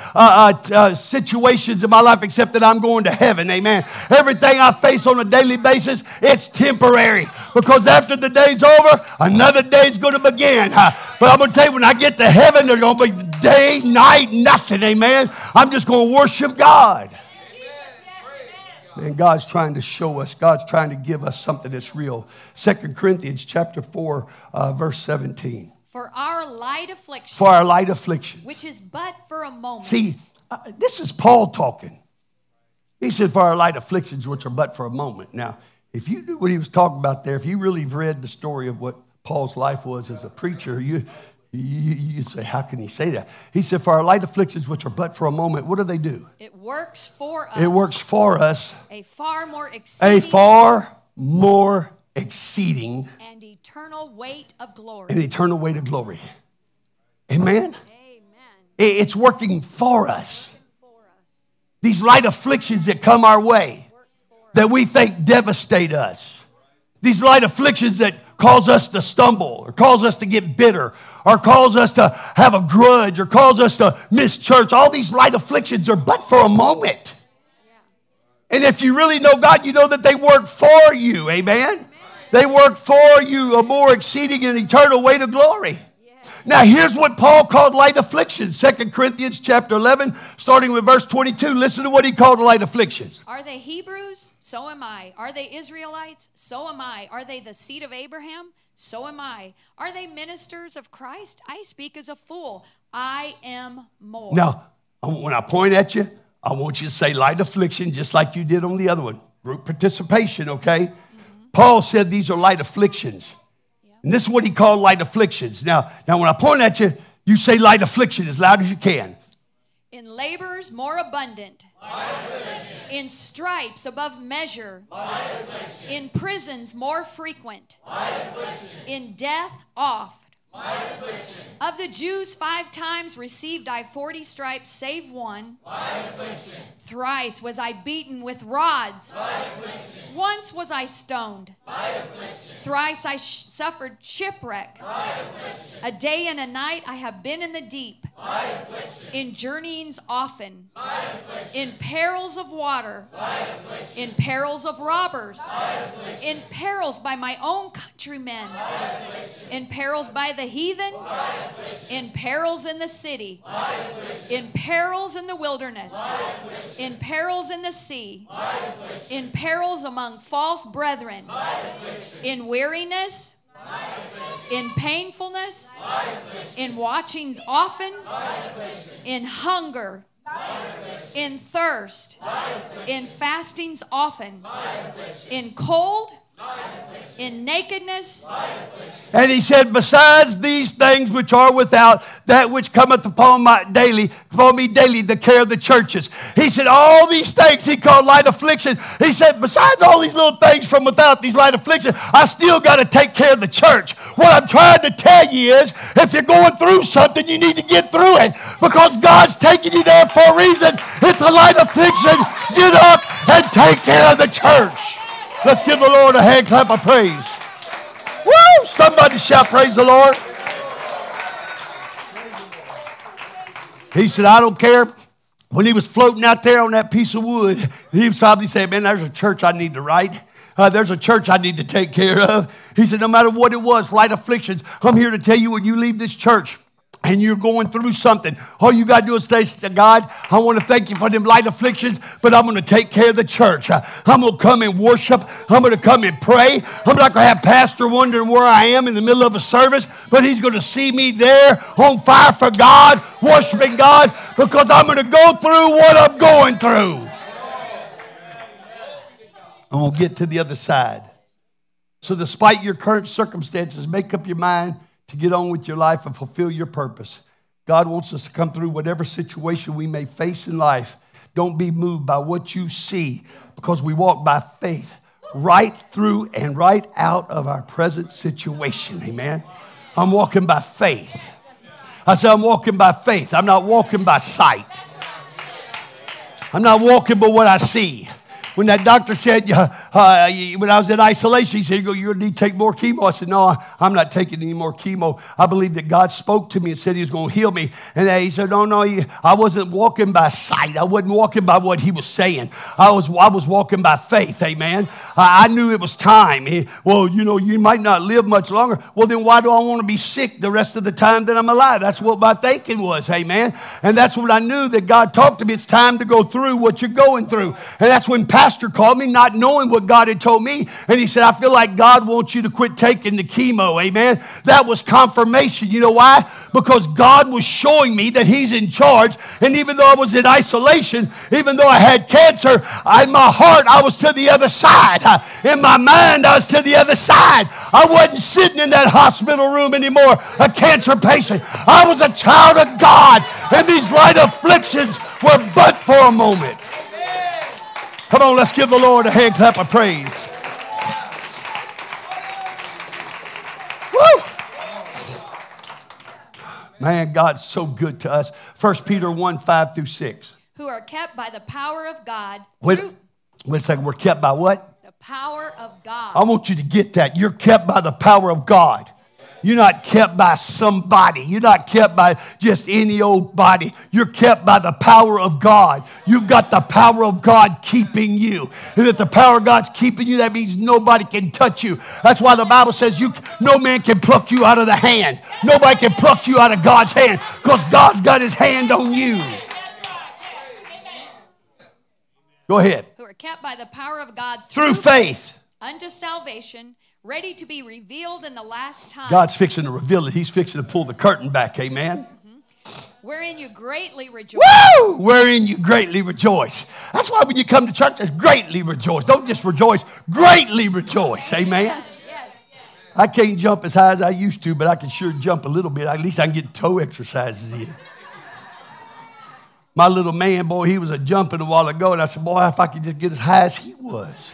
situations in my life except that I'm going to heaven, amen. Everything I face on a daily basis, it's temporary, because after the day's over, another day's going to begin. But I'm going to tell you, when I get to heaven, there's going to be day, night, nothing, amen. I'm just going to worship God. And God's trying to show us. God's trying to give us something that's real. 2 Corinthians chapter 4, verse 17. For our light affliction. For our light affliction. Which is but for a moment. See, this is Paul talking. He said, for our light afflictions, which are but for a moment. Now, if you knew what he was talking about there, if you really read the story of what Paul's life was as a preacher, you'd say, how can he say that? He said, for our light afflictions, which are but for a moment, what do they do? It works for us. It works for us. A far more exceeding. And eternal weight of glory. An eternal weight of glory. Amen? Amen. It's working for us. These light afflictions that come our way, that we think devastate us. These light afflictions that cause us to stumble, or cause us to get bitter, or cause us to have a grudge, or cause us to miss church. All these light afflictions are but for a moment. Yeah. And if you really know God, you know that they work for you. Amen? Amen. They work for you a more exceeding and eternal weight of glory. Yeah. Now, here's what Paul called light afflictions. 2 Corinthians chapter 11, starting with verse 22. Listen to what he called light afflictions. Are they Hebrews? So am I. Are they Israelites? So am I. Are they the seed of Abraham? So am I. Are they ministers of Christ? I speak as a fool. I am more. Now, when I point at you, I want you to say light affliction just like you did on the other one. Group participation, okay? Mm-hmm. Paul said these are light afflictions. Yep. And this is what he called light afflictions. Now, when I point at you, you say light affliction as loud as you can. In labors more abundant. In stripes above measure. In prisons more frequent. In death oft. Of the Jews 5 times received I 40 stripes, save one. Thrice was I beaten with rods. Once was I stoned. Thrice I suffered shipwreck. A day and a night I have been in the deep. In journeyings often. In perils of water. In perils of robbers. In perils by my own countrymen. In perils by the heathen. In perils in the city. In perils in the wilderness. In perils in the sea. In perils among false brethren. In weariness. In painfulness. In watchings often. In hunger. In thirst. In fastings often. In cold. In nakedness. And he said, besides these things which are without, that which cometh upon me daily, the care of the churches. He said, all these things he called light affliction. He said, besides all these little things from without, these light afflictions, I still got to take care of the church. What I'm trying to tell you is, if you're going through something, you need to get through it, because God's taking you there for a reason. It's a light affliction. Get up and take care of the church. Let's give the Lord a hand clap of praise. Woo! Somebody shout praise the Lord. He said, I don't care. When he was floating out there on that piece of wood, he was probably saying, man, there's a church I need to write. There's a church I need to take care of. He said, no matter what it was, light afflictions, I'm here to tell you when you leave this church and you're going through something, all you got to do is say to God, I want to thank you for them light afflictions, but I'm going to take care of the church. I'm going to come and worship. I'm going to come and pray. I'm not going to have pastor wondering where I am in the middle of a service, but he's going to see me there on fire for God, worshiping God, because I'm going to go through what I'm going through. I'm going to get to the other side. So despite your current circumstances, make up your mind to get on with your life and fulfill your purpose. God wants us to come through whatever situation we may face in life. Don't be moved by what you see, because we walk by faith right through and right out of our present situation. Amen. I'm walking by faith. I said I'm walking by faith. I'm not walking by sight. I'm not walking by what I see. When that doctor said, when I was in isolation, he said, you're going to need to take more chemo. I said, no, I'm not taking any more chemo. I believe that God spoke to me and said he was going to heal me. And he said, no, I wasn't walking by sight. I wasn't walking by what he was saying. I was walking by faith, amen. I knew it was time. You might not live much longer. Well, then why do I want to be sick the rest of the time that I'm alive? That's what my thinking was, amen. And that's when I knew that God talked to me. It's time to go through what you're going through. And that's when pastor called me, not knowing what God had told me, and he said, I feel like God wants you to quit taking the chemo, amen. That was confirmation. You know why? Because God was showing me that he's in charge, and even though I was in isolation, even though I had cancer, in my heart, I was to the other side. In my mind, I was to the other side. I wasn't sitting in that hospital room anymore, a cancer patient. I was a child of God, and these light afflictions were but for a moment. Come on, let's give the Lord a hand clap of praise. Woo! Man, God's so good to us. 1 Peter 1:5-6. Who are kept by the power of God. Wait a second, we're kept by what? The power of God. I want you to get that. You're kept by the power of God. You're not kept by somebody. You're not kept by just any old body. You're kept by the power of God. You've got the power of God keeping you. And if the power of God's keeping you, that means nobody can touch you. That's why the Bible says no man can pluck you out of the hand. Nobody can pluck you out of God's hand, because God's got his hand on you. Go ahead. Who are kept by the power of God through faith unto salvation, ready to be revealed in the last time. God's fixing to reveal it. He's fixing to pull the curtain back, amen? Mm-hmm. Wherein you greatly rejoice. Woo! Wherein you greatly rejoice. That's why when you come to church, it's greatly rejoice. Don't just rejoice, greatly rejoice, amen? Yes. I can't jump as high as I used to, but I can sure jump a little bit. At least I can get toe exercises in. My little man, boy, he was a jumping a while ago, and I said, boy, if I could just get as high as he was.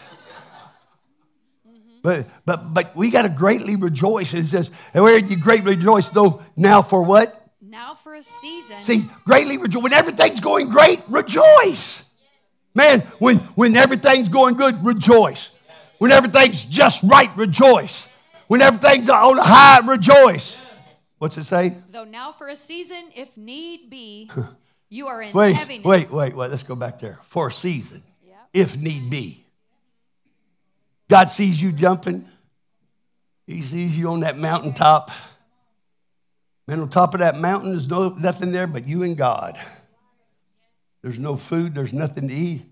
But we got to greatly rejoice. It says, and where you greatly rejoice, though, now for what? Now for a season. See, greatly rejoice. When everything's going great, rejoice. Man, when everything's going good, rejoice. When everything's just right, rejoice. When everything's on a high, rejoice. What's it say? Though now for a season, if need be, you are in heaviness. Wait. Let's go back there. For a season, yep. If need be. God sees you jumping. He sees you on that mountaintop. Man, on top of that mountain, there's nothing there but you and God. There's no food. There's nothing to eat.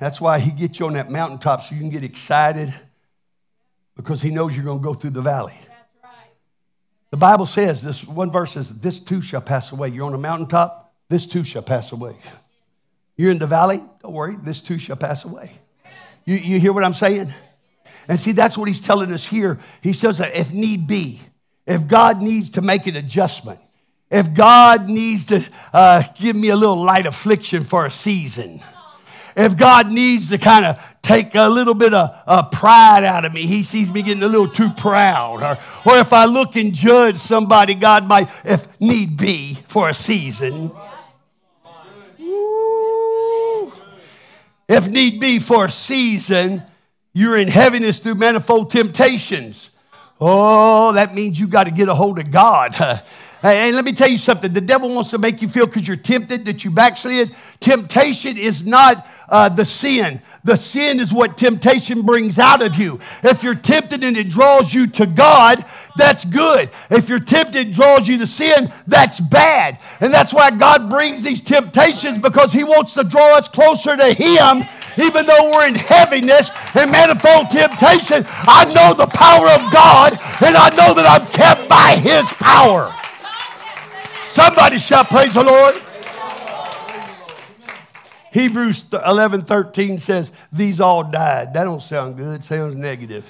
That's why he gets you on that mountaintop, so you can get excited, because he knows you're going to go through the valley. That's right. The Bible says, this one verse says, this too shall pass away. You're on a mountaintop, this too shall pass away. You're in the valley, don't worry, this too shall pass away. You hear what I'm saying? And see, that's what he's telling us here. He says that if need be, if God needs to make an adjustment, if God needs to give me a little light affliction for a season, if God needs to kind of take a little bit of pride out of me, he sees me getting a little too proud, or if I look and judge somebody, God might, if need be, for a season. If need be, for a season, You're in heaviness through manifold temptations. Oh, that means you got to get a hold of God. And let me tell you something. The devil wants to make you feel because you're tempted that you backslid. Temptation is not the sin. The sin is what temptation brings out of you. If you're tempted and it draws you to God, that's good. If you're tempted and draws you to sin, that's bad. And that's why God brings these temptations, because he wants to draw us closer to him, even though we're in heaviness and manifold temptation. I know the power of God, and I know that I'm kept by his power. Somebody shout, praise the Lord. Hebrews 11:13 says, these all died. That don't sound good. It sounds negative.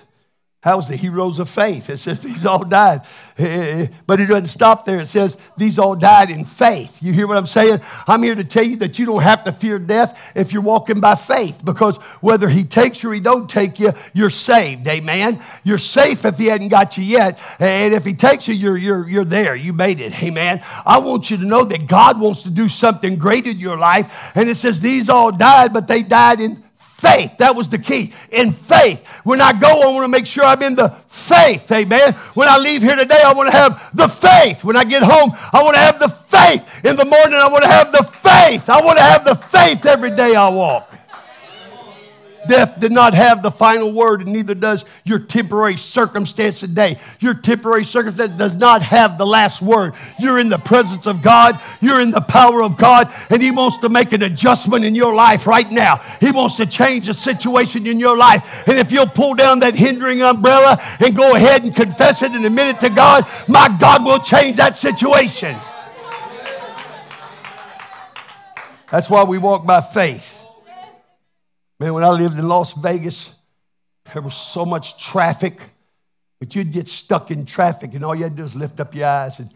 How's the heroes of faith? It says these all died. But it doesn't stop there. It says these all died in faith. You hear what I'm saying? I'm here to tell you that you don't have to fear death if you're walking by faith, because whether he takes you or he don't take you, you're saved. Amen. You're safe if he hasn't got you yet. And if he takes you, you're there. You made it. Amen. I want you to know that God wants to do something great in your life. And it says these all died, but they died in faith. That was the key. In faith. When I go, I want to make sure I'm in the faith. Amen. When I leave here today, I want to have the faith. When I get home, I want to have the faith. In the morning, I want to have the faith. I want to have the faith every day I walk. Death did not have the final word, and neither does your temporary circumstance today. Your temporary circumstance does not have the last word. You're in the presence of God. You're in the power of God, and he wants to make an adjustment in your life right now. He wants to change the situation in your life, and if you'll pull down that hindering umbrella and go ahead and confess it and admit it to God, my God will change that situation. That's why we walk by faith. Man, when I lived in Las Vegas, there was so much traffic, but you'd get stuck in traffic, and all you had to do is lift up your eyes. And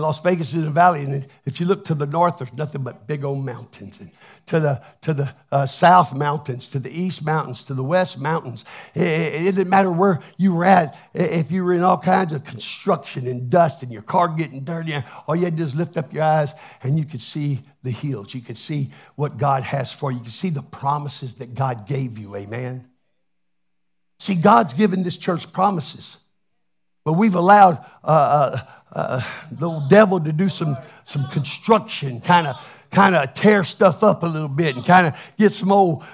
Las Vegas is a valley, and if you look to the north, there's nothing but big old mountains. And to the south mountains, to the east mountains, to the west mountains. It didn't matter where you were at. If you were in all kinds of construction and dust and your car getting dirty, all you had to do is lift up your eyes, and you could see the hills. You could see what God has for you. You could see the promises that God gave you. Amen? See, God's given this church promises, but we've allowed little devil to do some construction, kind of tear stuff up a little bit and kind of get some old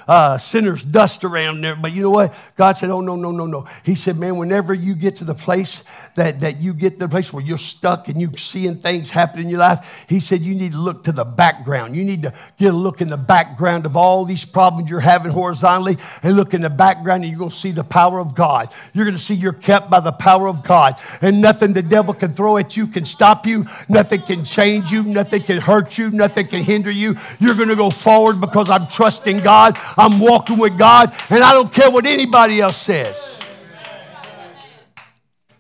sinner's dust around there. But you know what? God said, oh, no. He said, man, whenever you get to the place that you get to the place where you're stuck and you're seeing things happen in your life, he said, you need to look to the background. You need to get a look in the background of all these problems you're having horizontally, and look in the background, and you're going to see the power of God. You're going to see you're kept by the power of God, and nothing the devil can throw at you can stop you. Nothing can change you. Nothing can hurt you. Nothing can hinder you. You're going to go forward because I'm trusting God. I'm walking with God, and I don't care what anybody else says.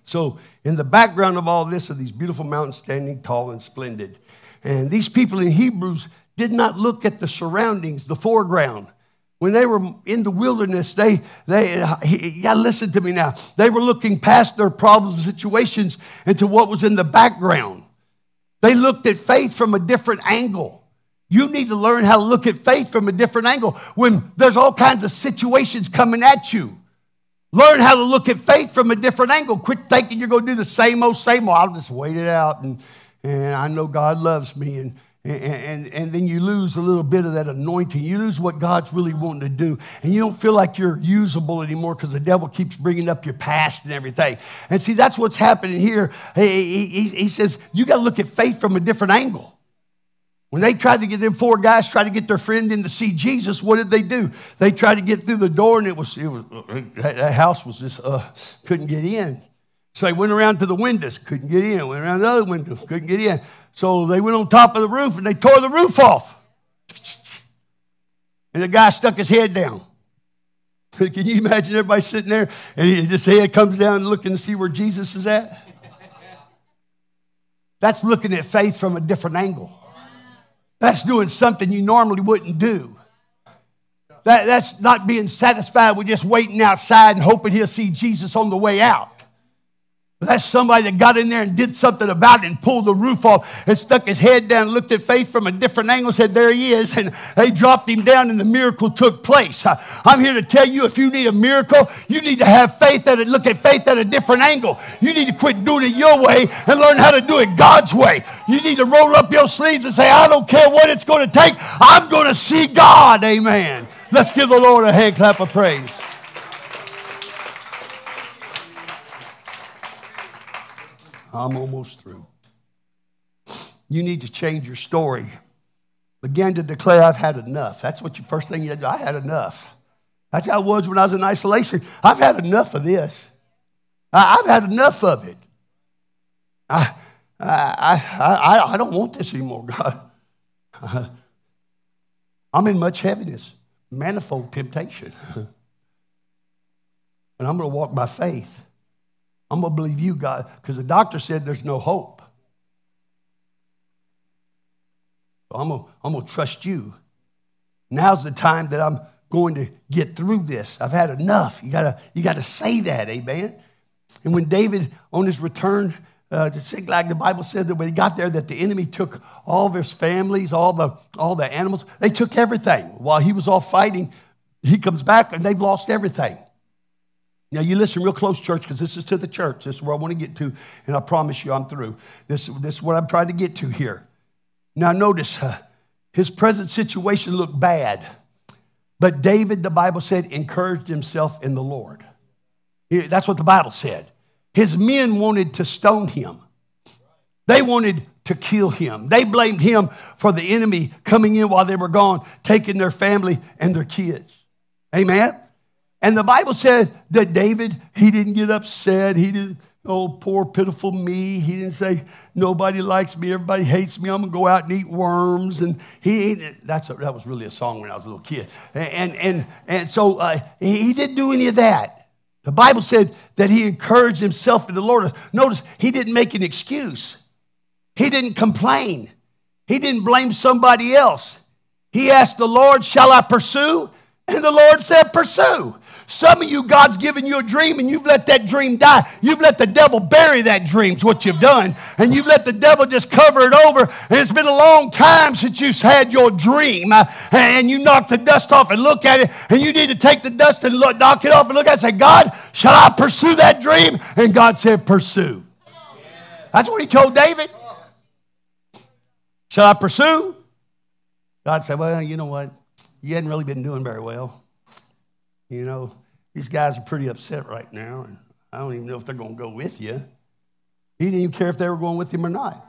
So in the background of all this are these beautiful mountains standing tall and splendid. And these people in Hebrews did not look at the surroundings, the foreground. When they were in the wilderness, they listen to me now. They were looking past their problems and situations into what was in the background. They looked at faith from a different angle. You need to learn how to look at faith from a different angle. When there's all kinds of situations coming at you, learn how to look at faith from a different angle. Quit thinking you're going to do the same old. I'll just wait it out, and I know God loves me. And then you lose a little bit of that anointing. You lose what God's really wanting to do. And you don't feel like you're usable anymore because the devil keeps bringing up your past and everything. And see, that's what's happening here. He says, you got to look at faith from a different angle. When they tried to get them four guys, tried to get their friend in to see Jesus, what did they do? They tried to get through the door, and it was that house was just couldn't get in. So they went around to the windows, couldn't get in. Went around the other window, couldn't get in. So they went on top of the roof, and they tore the roof off. And the guy stuck his head down. Can you imagine everybody sitting there, and his head comes down looking to see where Jesus is at? That's looking at faith from a different angle. That's doing something you normally wouldn't do. That's not being satisfied with just waiting outside and hoping he'll see Jesus on the way out. But that's somebody that got in there and did something about it and pulled the roof off and stuck his head down, looked at faith from a different angle, said, there he is. And they dropped him down and the miracle took place. I'm here to tell you, if you need a miracle, you need to have faith at it, look at faith at a different angle. You need to quit doing it your way and learn how to do it God's way. You need to roll up your sleeves and say, I don't care what it's going to take. I'm going to see God. Amen. Let's give the Lord a hand clap of praise. I'm almost through. You need to change your story. Begin to declare, I've had enough. That's what your first thing you do. I had enough. That's how it was when I was in isolation. I've had enough of this. I've had enough of it. I don't want this anymore, God. I'm in much heaviness, manifold temptation. And I'm going to walk by faith. I'm going to believe you, God, because the doctor said there's no hope. So I'm going to trust you. Now's the time that I'm going to get through this. I've had enough. You got to say that, amen? And when David, on his return to Ziklag, the Bible says that when he got there, that the enemy took all of his families, all the animals. They took everything. While he was off fighting, he comes back and they've lost everything. Now, you listen real close, church, because this is to the church. This is where I want to get to, and I promise you I'm through. This is what I'm trying to get to here. Now, notice, his present situation looked bad, but David, the Bible said, encouraged himself in the Lord. That's what the Bible said. His men wanted to stone him. They wanted to kill him. They blamed him for the enemy coming in while they were gone, taking their family and their kids. Amen? And the Bible said that David, he didn't get upset. He didn't, oh, poor, pitiful me. He didn't say, nobody likes me. Everybody hates me. I'm going to go out and eat worms. And he ate it. That was really a song when I was a little kid. And so he didn't do any of that. The Bible said that he encouraged himself in the Lord. Notice, he didn't make an excuse. He didn't complain. He didn't blame somebody else. He asked the Lord, shall I pursue? And the Lord said, pursue. Some of you, God's given you a dream and you've let that dream die. You've let the devil bury that dream is what you've done. And you've let the devil just cover it over. And it's been a long time since you've had your dream. And you knock the dust off and look at it. And you need to take the dust and look, knock it off and look at it and say, God, shall I pursue that dream? And God said, pursue. Yes. That's what he told David. Shall I pursue? God said, well, you know what? You hadn't really been doing very well. You know, these guys are pretty upset right now, and I don't even know if they're going to go with you. He didn't even care if they were going with him or not.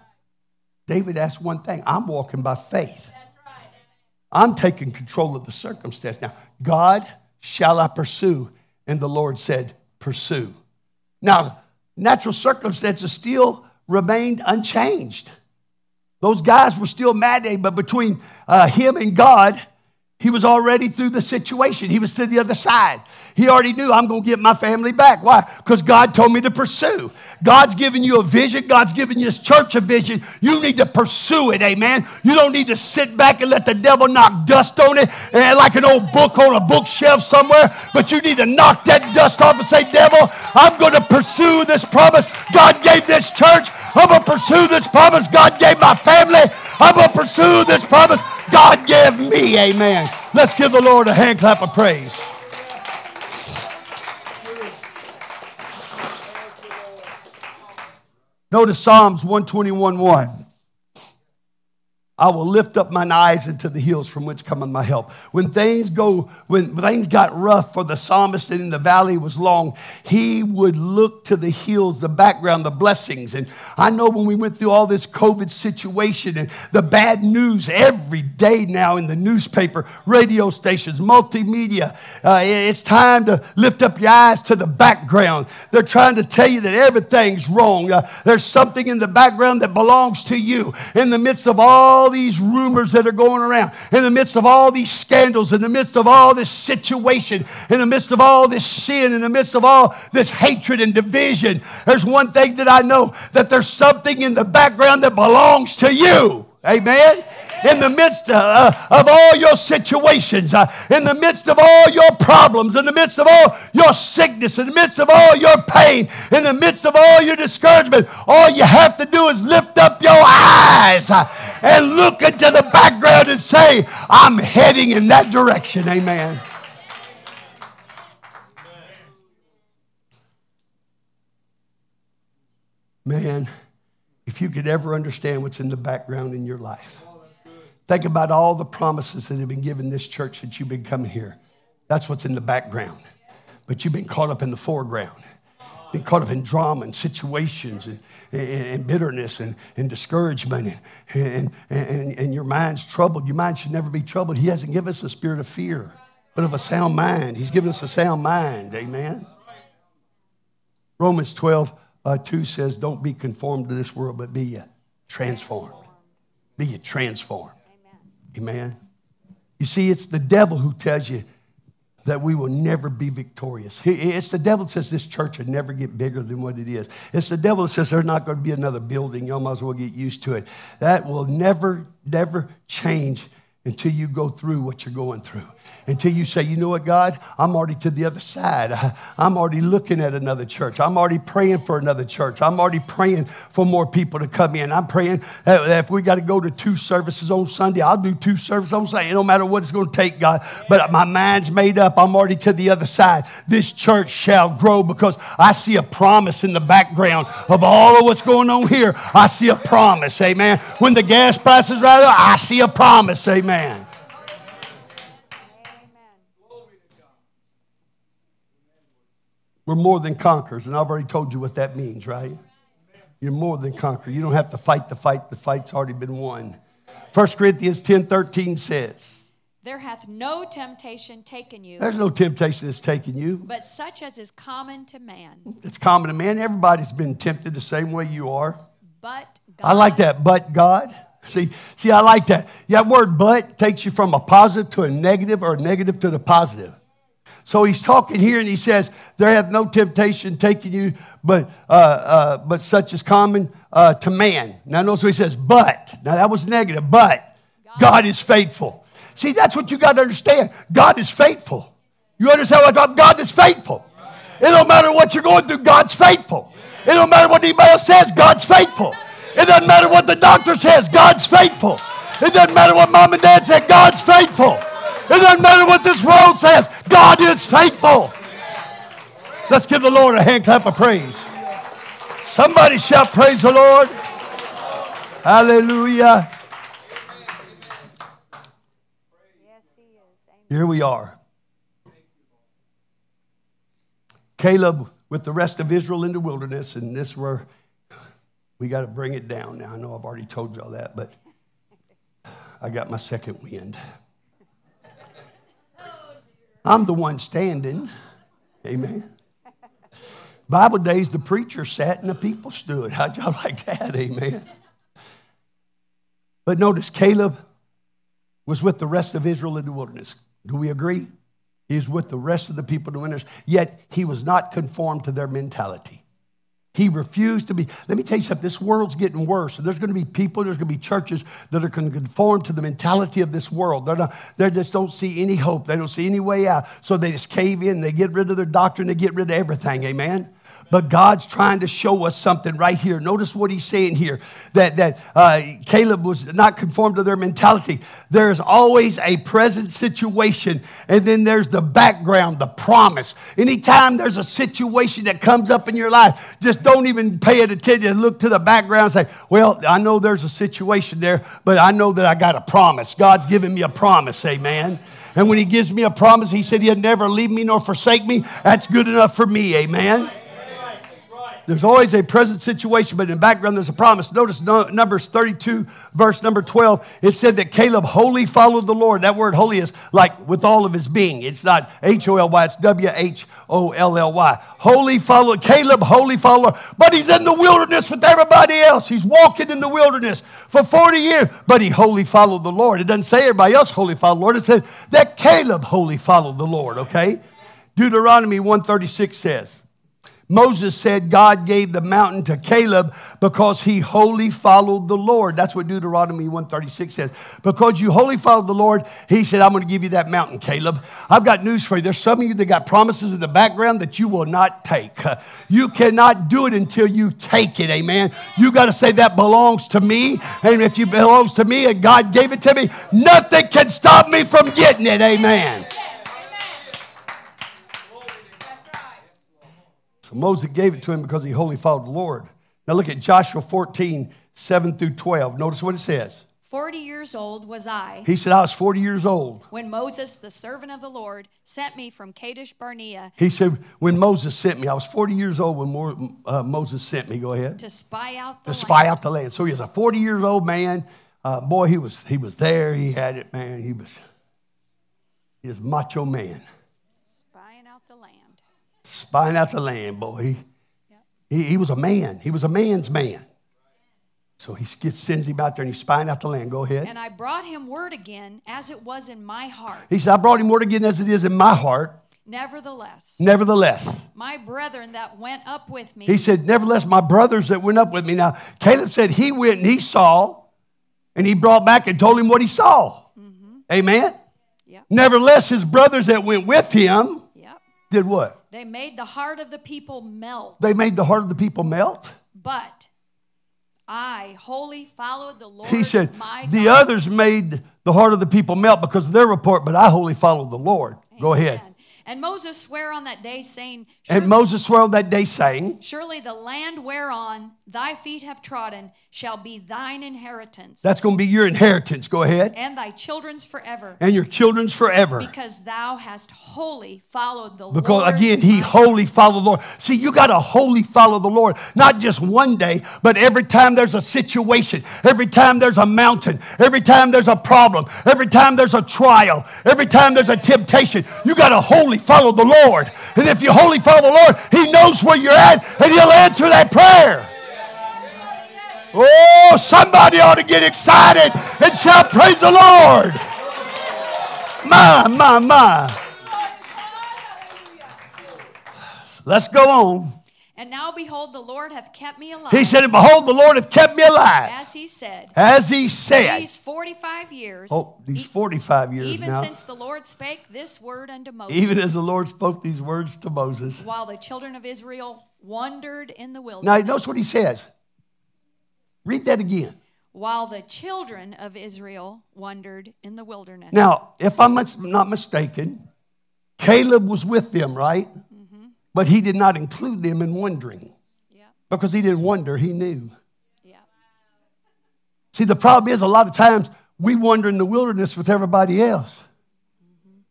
David asked one thing. I'm walking by faith. That's right. I'm taking control of the circumstance. Now, God, shall I pursue? And the Lord said, pursue. Now, natural circumstances still remained unchanged. Those guys were still mad at him, but between him and God, he was already through the situation. He was to the other side. He already knew, I'm going to get my family back. Why? Because God told me to pursue. God's given you a vision. God's given this church a vision. You need to pursue it, amen? You don't need to sit back and let the devil knock dust on it like an old book on a bookshelf somewhere, but you need to knock that dust off and say, devil, I'm going to pursue this promise God gave this church. I'm going to pursue this promise God gave my family. I'm going to pursue this promise God gave me, amen. Let's give the Lord a hand clap of praise. Notice Psalms 121:1. I will lift up mine eyes into the hills from which cometh my help. When things got rough for the psalmist and in the valley was long, he would look to the hills, the background, the blessings. And I know when we went through all this COVID situation and the bad news every day now in the newspaper, radio stations, multimedia, it's time to lift up your eyes to the background. They're trying to tell you that everything's wrong. There's something in the background that belongs to you. In the midst of all these rumors that are going around, in the midst of all these scandals, in the midst of all this situation, in the midst of all this sin, in the midst of all this hatred and division, there's one thing that I know, that there's something in the background that belongs to you. Amen? in the midst of all your situations, in the midst of all your problems, in the midst of all your sickness, in the midst of all your pain, in the midst of all your discouragement. All you have to do is lift up your eyes and look into the background and say, I'm heading in that direction. Amen. Man, if you could ever understand what's in the background in your life. Think about all the promises that have been given this church since you've been coming here. That's what's in the background. But you've been caught up in the foreground. Been caught up in drama and situations and bitterness and discouragement and your mind's troubled. Your mind should never be troubled. He hasn't given us a spirit of fear, but of a sound mind. He's given us a sound mind. Amen. Romans 12. 2 says, don't be conformed to this world, but be ye transformed. Be ye transformed. Amen. Amen. You see, it's the devil who tells you that we will never be victorious. It's the devil that says this church will never get bigger than what it is. It's the devil that says there's not going to be another building. Y'all might as well get used to it. That will never, never change until you go through what you're going through. Until you say, you know what, God, I'm already to the other side. I'm already looking at another church. I'm already praying for another church. I'm already praying for more people to come in. I'm praying that if we got to go to 2 services on Sunday, I'll do 2 services on Sunday. It don't matter what it's going to take, God. But my mind's made up. I'm already to the other side. This church shall grow because I see a promise in the background of all of what's going on here. I see a promise, amen. When the gas prices rise up, I see a promise, amen. We're more than conquerors, and I've already told you what that means, right? You're more than conquerors. You don't have to fight the fight. The fight's already been won. 1 Corinthians 10:13 says, there hath no temptation taken you. There's no temptation that's taken you. But such as is common to man. It's common to man. Everybody's been tempted the same way you are. But God. I like that, but God. See, I like that. That word but takes you from a positive to a negative or a negative to the positive. So he's talking here and he says, there hath no temptation taken you, but such is common to man. Now notice what he says, but. Now that was negative, but God is faithful. See, that's what you got to understand. God is faithful. You understand what I'm talking about? God is faithful. It don't matter what you're going through, God's faithful. It don't matter what anybody else says, God's faithful. It doesn't matter what the doctor says, God's faithful. It doesn't matter what mom and dad said, God's faithful. It doesn't matter what this world says. God is faithful. Let's give the Lord a hand clap of praise. Somebody shout praise the Lord. Hallelujah. Yes, he is. Amen. Here we are. Caleb with the rest of Israel in the wilderness, and this where we got to bring it down. Now, I know I've already told you all that, but I got my second wind. I'm the one standing. Amen. Bible days, the preacher sat and the people stood. How'd y'all like that? Amen. But notice, Caleb was with the rest of Israel in the wilderness. Do we agree? He was with the rest of the people in the wilderness, yet he was not conformed to their mentality. He refused to be. Let me tell you something. This world's getting worse. And there's going to be people, there's going to be churches that are going to conform to the mentality of this world. They just don't see any hope. They don't see any way out. So they just cave in. They get rid of their doctrine. They get rid of everything. Amen? But God's trying to show us something right here. Notice what he's saying here. That Caleb was not conformed to their mentality. There's always a present situation. And then there's the background, the promise. Anytime there's a situation that comes up in your life, just don't even pay it attention. Look to the background and say, well, I know there's a situation there, but I know that I got a promise. God's giving me a promise. Amen. And when he gives me a promise, he said he'll never leave me nor forsake me. That's good enough for me. Amen. There's always a present situation, but in the background there's a promise. Notice Numbers 32, verse number 12. It said that Caleb wholly followed the Lord. That word wholly is like with all of his being. It's not H-O-L-Y, it's W-H-O-L-L-Y. Wholly followed, Caleb wholly followed. But he's in the wilderness with everybody else. He's walking in the wilderness for 40 years, but he wholly followed the Lord. It doesn't say everybody else wholly followed the Lord. It said that Caleb wholly followed the Lord, okay? Deuteronomy 1:36 says, Moses said God gave the mountain to Caleb because he wholly followed the Lord. That's what Deuteronomy 1:36 says. Because you wholly followed the Lord, he said, I'm going to give you that mountain, Caleb. I've got news for you. There's some of you that got promises in the background that you will not take. You cannot do it until you take it, amen. You got to say that belongs to me. And if it belongs to me and God gave it to me, nothing can stop me from getting it, amen. So Moses gave it to him because he wholly followed the Lord. Now look at Joshua 14, 7 through 12. Notice what it says. 40 years old was I. He said, I was 40 years old. When Moses, the servant of the Lord, sent me from Kadesh Barnea. He said, when Moses sent me, I was 40 years old when Moses sent me. Go ahead. To spy out the land. So he was a 40 years old man. Boy, he was there. He had it, man. He was macho man. Spying out the land, boy. He was a man. He was a man's man. So he sends him out there and he's spying out the land. Go ahead. And I brought him word again as it was in my heart. He said, I brought him word again as it is in my heart. Nevertheless. My brethren that went up with me. He said, nevertheless, my brothers that went up with me. Now, Caleb said he went and he saw and he brought back and told him what he saw. Mm-hmm. Amen? Yep. Nevertheless, his brothers that went with him did what? They made the heart of the people melt. But I wholly followed the Lord. He said, the others made the heart of the people melt because of their report, but I wholly followed the Lord. Amen. Go ahead. And Moses sware on that day, saying, Surely the land whereon thy feet have trodden shall be thine inheritance. That's going to be your inheritance. Go ahead. And thy children's forever. And your children's forever. Because thou hast wholly followed the Lord. Because again, he wholly followed the Lord. See, you got to wholly follow the Lord. Not just one day, but every time there's a situation, every time there's a mountain, every time there's a problem, every time there's a trial, every time there's a temptation, you got to wholly follow the Lord. And if you wholly follow the Lord, he knows where you're at and he'll answer that prayer. Oh, somebody ought to get excited and shout, praise the Lord. My. Let's go on. And now behold, the Lord hath kept me alive. He said, and behold, the Lord hath kept me alive. As he said. These 45 years. Oh, these 45 years even now. Even since the Lord spake this word unto Moses. Even as the Lord spoke these words to Moses. While the children of Israel wandered in the wilderness. Now, notice what he says. Read that again. While the children of Israel wandered in the wilderness. Now, if I'm not mistaken, Caleb was with them, right? But he did not include them in wondering. Yeah. Because he didn't wonder, he knew. Yeah. See, the problem is a lot of times we wander in the wilderness with everybody else. Mm-hmm.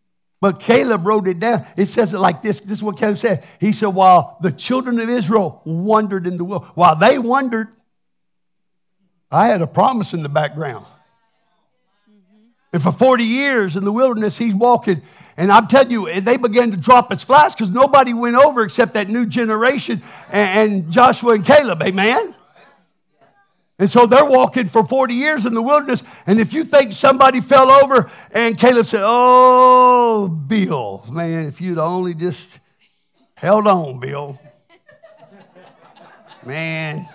But Caleb wrote it down. It says it like this. This is what Caleb said. He said, while the children of Israel wandered in the wilderness. While they wandered, I had a promise in the background. Mm-hmm. And for 40 years in the wilderness, he's walking. And I'm telling you, they began to drop its flies because nobody went over except that new generation and Joshua and Caleb, amen? And so they're walking for 40 years in the wilderness. And if you think somebody fell over and Caleb said, oh, Bill, man, if you'd only just held on, Bill. Man,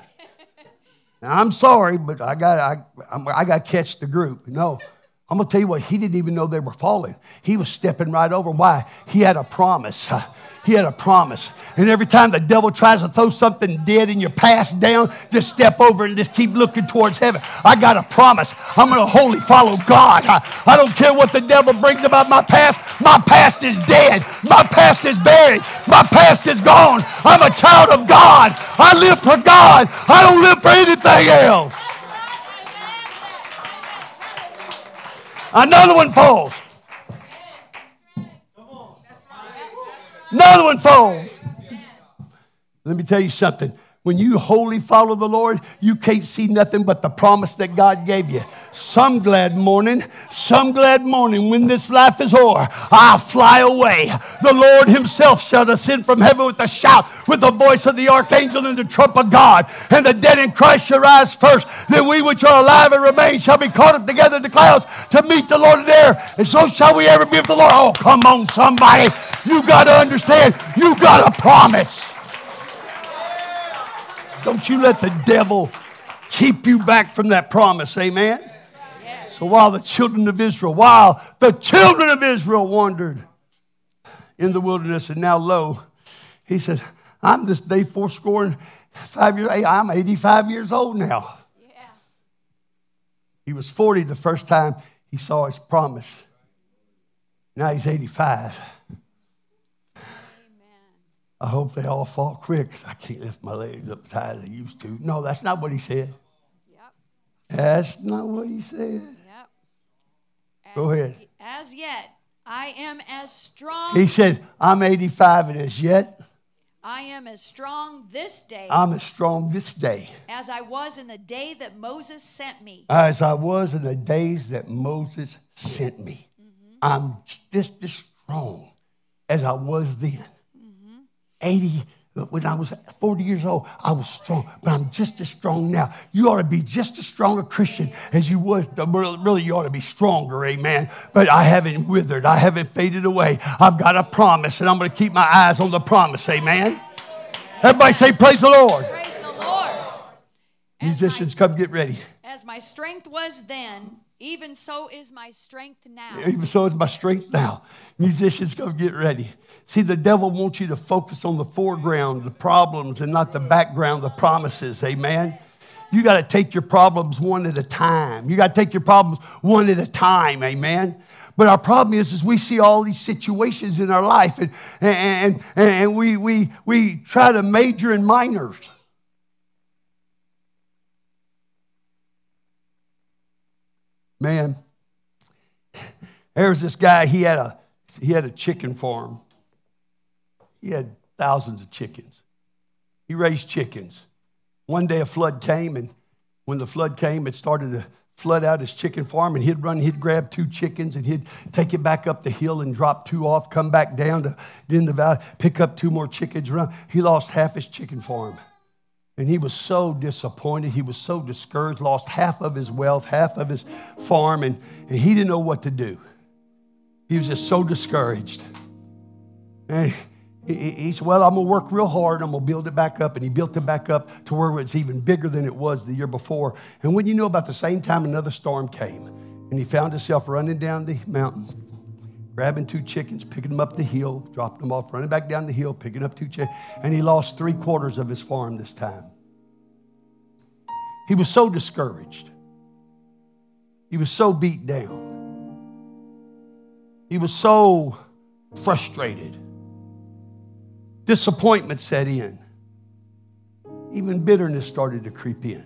now, I'm sorry, but I got to catch the group. No. I'm going to tell you what, he didn't even know they were falling. He was stepping right over. Why? He had a promise. He had a promise. And every time the devil tries to throw something dead in your past down, just step over and just keep looking towards heaven. I got a promise. I'm going to wholly follow God. I don't care what the devil brings about my past. My past is dead. My past is buried. My past is gone. I'm a child of God. I live for God. I don't live for anything else. Another one falls. Another one falls. Let me tell you something. When you wholly follow the Lord, you can't see nothing but the promise that God gave you. Some glad morning, when this life is o'er, I'll fly away. The Lord himself shall descend from heaven with a shout, with the voice of the archangel and the trump of God. And the dead in Christ shall rise first. Then we which are alive and remain shall be caught up together in the clouds to meet the Lord in the air. And so shall we ever be with the Lord. Oh, come on, somebody. You got to understand. You got a promise. Don't you let the devil keep you back from that promise. Amen. Yes. So while the children of Israel wandered in the wilderness, and now lo, he said, I'm this day fourscore and 5 years, I'm 85 years old now. Yeah. He was 40 the first time he saw his promise. Now he's 85. Amen. I hope they all fall quick. I can't lift my legs up as high as I used to. No, that's not what he said. Yep. That's not what he said. Yep. Go ahead. As yet, I am as strong. He said, I'm 85 and as yet. I am as strong this day. I'm as strong this day. As I was in the day that Moses sent me. As I was in the days that Moses sent me. Mm-hmm. I'm just as strong as I was then. Mm-hmm. When I was 40 years old, I was strong, but I'm just as strong now. You ought to be just as strong a Christian as you was. Really, you ought to be stronger, amen. But I haven't withered. I haven't faded away. I've got a promise, and I'm going to keep my eyes on the promise, amen. Everybody say, praise the Lord. Praise the Lord. Musicians, come get ready. As my strength was then, even so is my strength now. Even so is my strength now. Musicians, come get ready. See, the devil wants you to focus on the foreground, the problems, and not the background, the promises. Amen? You got to take your problems one at a time. You got to take your problems one at a time. Amen? But our problem is we see all these situations in our life, and we try to major in minors. Man, there was this guy, he had a chicken farm. He had thousands of chickens. He raised chickens. One day a flood came, and when the flood came, it started to flood out his chicken farm, and he'd grab two chickens, and he'd take it back up the hill and drop two off, come back down to the end of the valley, pick up two more chickens, run. He lost half his chicken farm. And he was so disappointed. He was so discouraged, lost half of his wealth, half of his farm, and he didn't know what to do. He was just so discouraged. And he said, well, I'm going to work real hard. I'm going to build it back up. And he built it back up to where it's even bigger than it was the year before. And when you know, about the same time, another storm came. And he found himself running down the mountain, grabbing two chickens, picking them up the hill, dropping them off, running back down the hill, picking up two chickens. And he lost 3/4 of his farm this time. He was so discouraged. He was so beat down. He was so frustrated. Disappointment set in. Even bitterness started to creep in.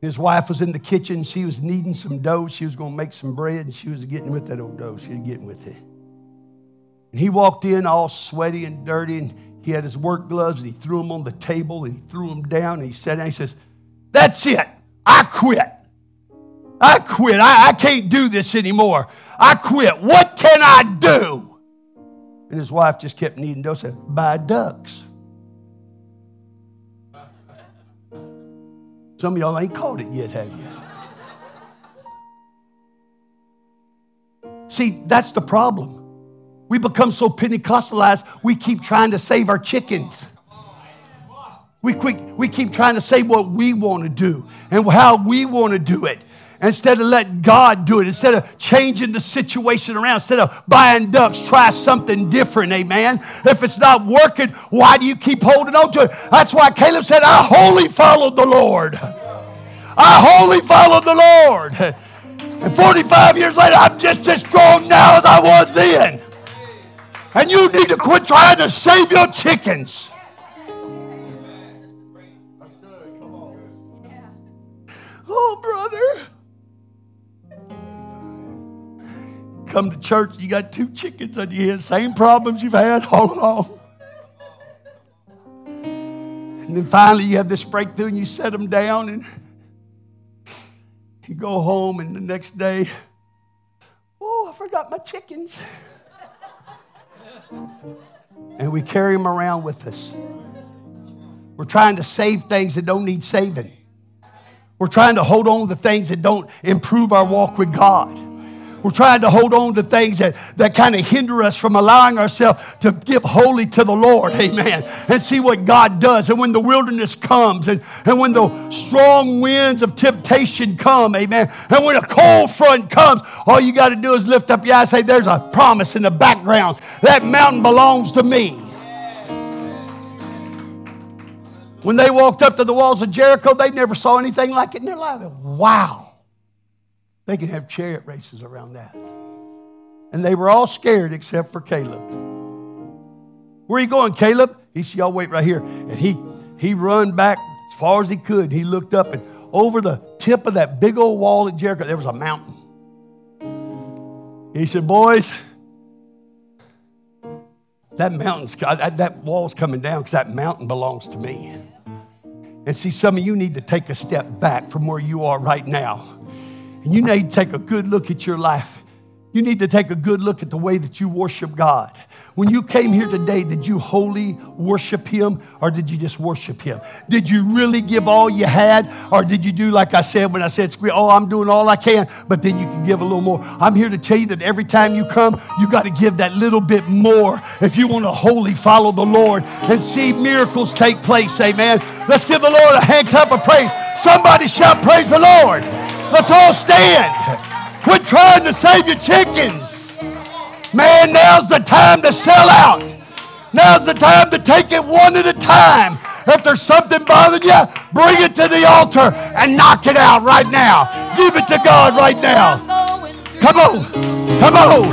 His wife was in the kitchen. She was kneading some dough. She was going to make some bread, and she was getting with that old dough. She was getting with it. And he walked in all sweaty and dirty, and he had his work gloves, and he threw them on the table, and he threw them down, and he sat down. He says, that's it. I quit. I quit. I can't do this anymore. I quit. What can I do? And his wife just kept kneading dough, said, buy ducks. Some of y'all ain't caught it yet, have you? See, that's the problem. We become so Pentecostalized, we keep trying to save our chickens. We keep trying to say what we want to do and how we want to do it, instead of letting God do it, instead of changing the situation around, instead of buying ducks, try something different, amen? If it's not working, why do you keep holding on to it? That's why Caleb said, I wholly followed the Lord. I wholly followed the Lord. And 45 years later, I'm just as strong now as I was then. And you need to quit trying to save your chickens. Oh, brother. Come to church, you got two chickens under your head, same problems you've had all along. And then finally you have this breakthrough and you set them down and you go home, and the next day, oh, I forgot my chickens. And we carry them around with us. We're trying to save things that don't need saving. We're trying to hold on to things that don't improve our walk with God. We're trying to hold on to things that kind of hinder us from allowing ourselves to give wholly to the Lord. Amen. And see what God does. And when the wilderness comes, and when the strong winds of temptation come, amen, and when a cold front comes, all you got to do is lift up your eyes and say, there's a promise in the background. That mountain belongs to me. When they walked up to the walls of Jericho, they never saw anything like it in their life. Wow. They could have chariot races around that. And they were all scared except for Caleb. Where are you going, Caleb? He said, y'all wait right here. And he run back as far as he could. He looked up, and over the tip of that big old wall at Jericho, there was a mountain. He said, boys, that wall's coming down because that mountain belongs to me. And see, some of you need to take a step back from where you are right now. And you need to take a good look at your life. You need to take a good look at the way that you worship God. When you came here today, did you wholly worship Him, or did you just worship Him? Did you really give all you had, or did you do like I said when I said, oh, I'm doing all I can, but then you can give a little more? I'm here to tell you that every time you come, you got to give that little bit more if you want to wholly follow the Lord and see miracles take place, amen? Let's give the Lord a hand clap of praise. Somebody shout, praise the Lord. Let's all stand. Quit trying to save your chickens. Man, now's the time to sell out. Now's the time to take it one at a time. If there's something bothering you, bring it to the altar and knock it out right now. Give it to God right now. Come on. Come on.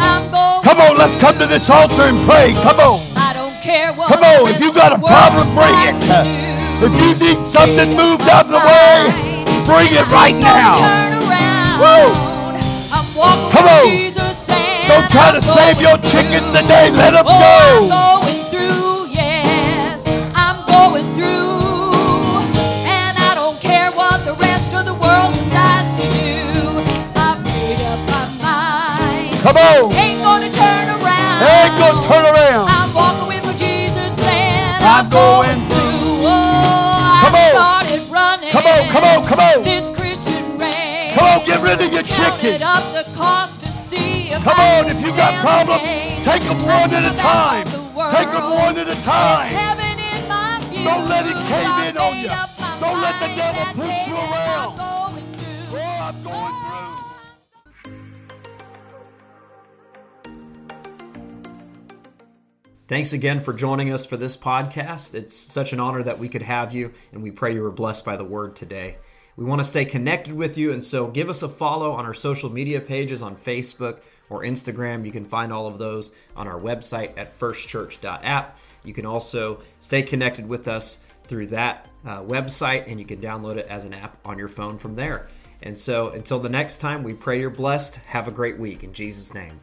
Come on, let's come to this altar and pray. Come on. Come on, if you've got a problem, bring it. If you need something moved out of the way, bring it right now. Woo. Come on. Don't try to save your chickens today. Let them go. I'm going through, yes. I'm going through. And I don't care what the rest of the world decides to do. I've made up my mind. Come on. Ain't going to turn around. Ain't going to turn around. I'm walking with what Jesus said. I'm going through. Oh, I started running. Come on, come on, come on. This Christian reign. Come on, get rid of your chicken. Counted up the cost to see. Come on, if you've got problems, take them one at a time. Take them one at a time. Don't let it cave in on you. Don't let the devil push you around. Oh, I'm going through. Thanks again for joining us for this podcast. It's such an honor that we could have you, and we pray you were blessed by the word today. We want to stay connected with you, and so give us a follow on our social media pages on Facebook or Instagram. You can find all of those on our website at firstchurch.app. You can also stay connected with us through that website, and you can download it as an app on your phone from there. And so until the next time, we pray you're blessed. Have a great week in Jesus' name.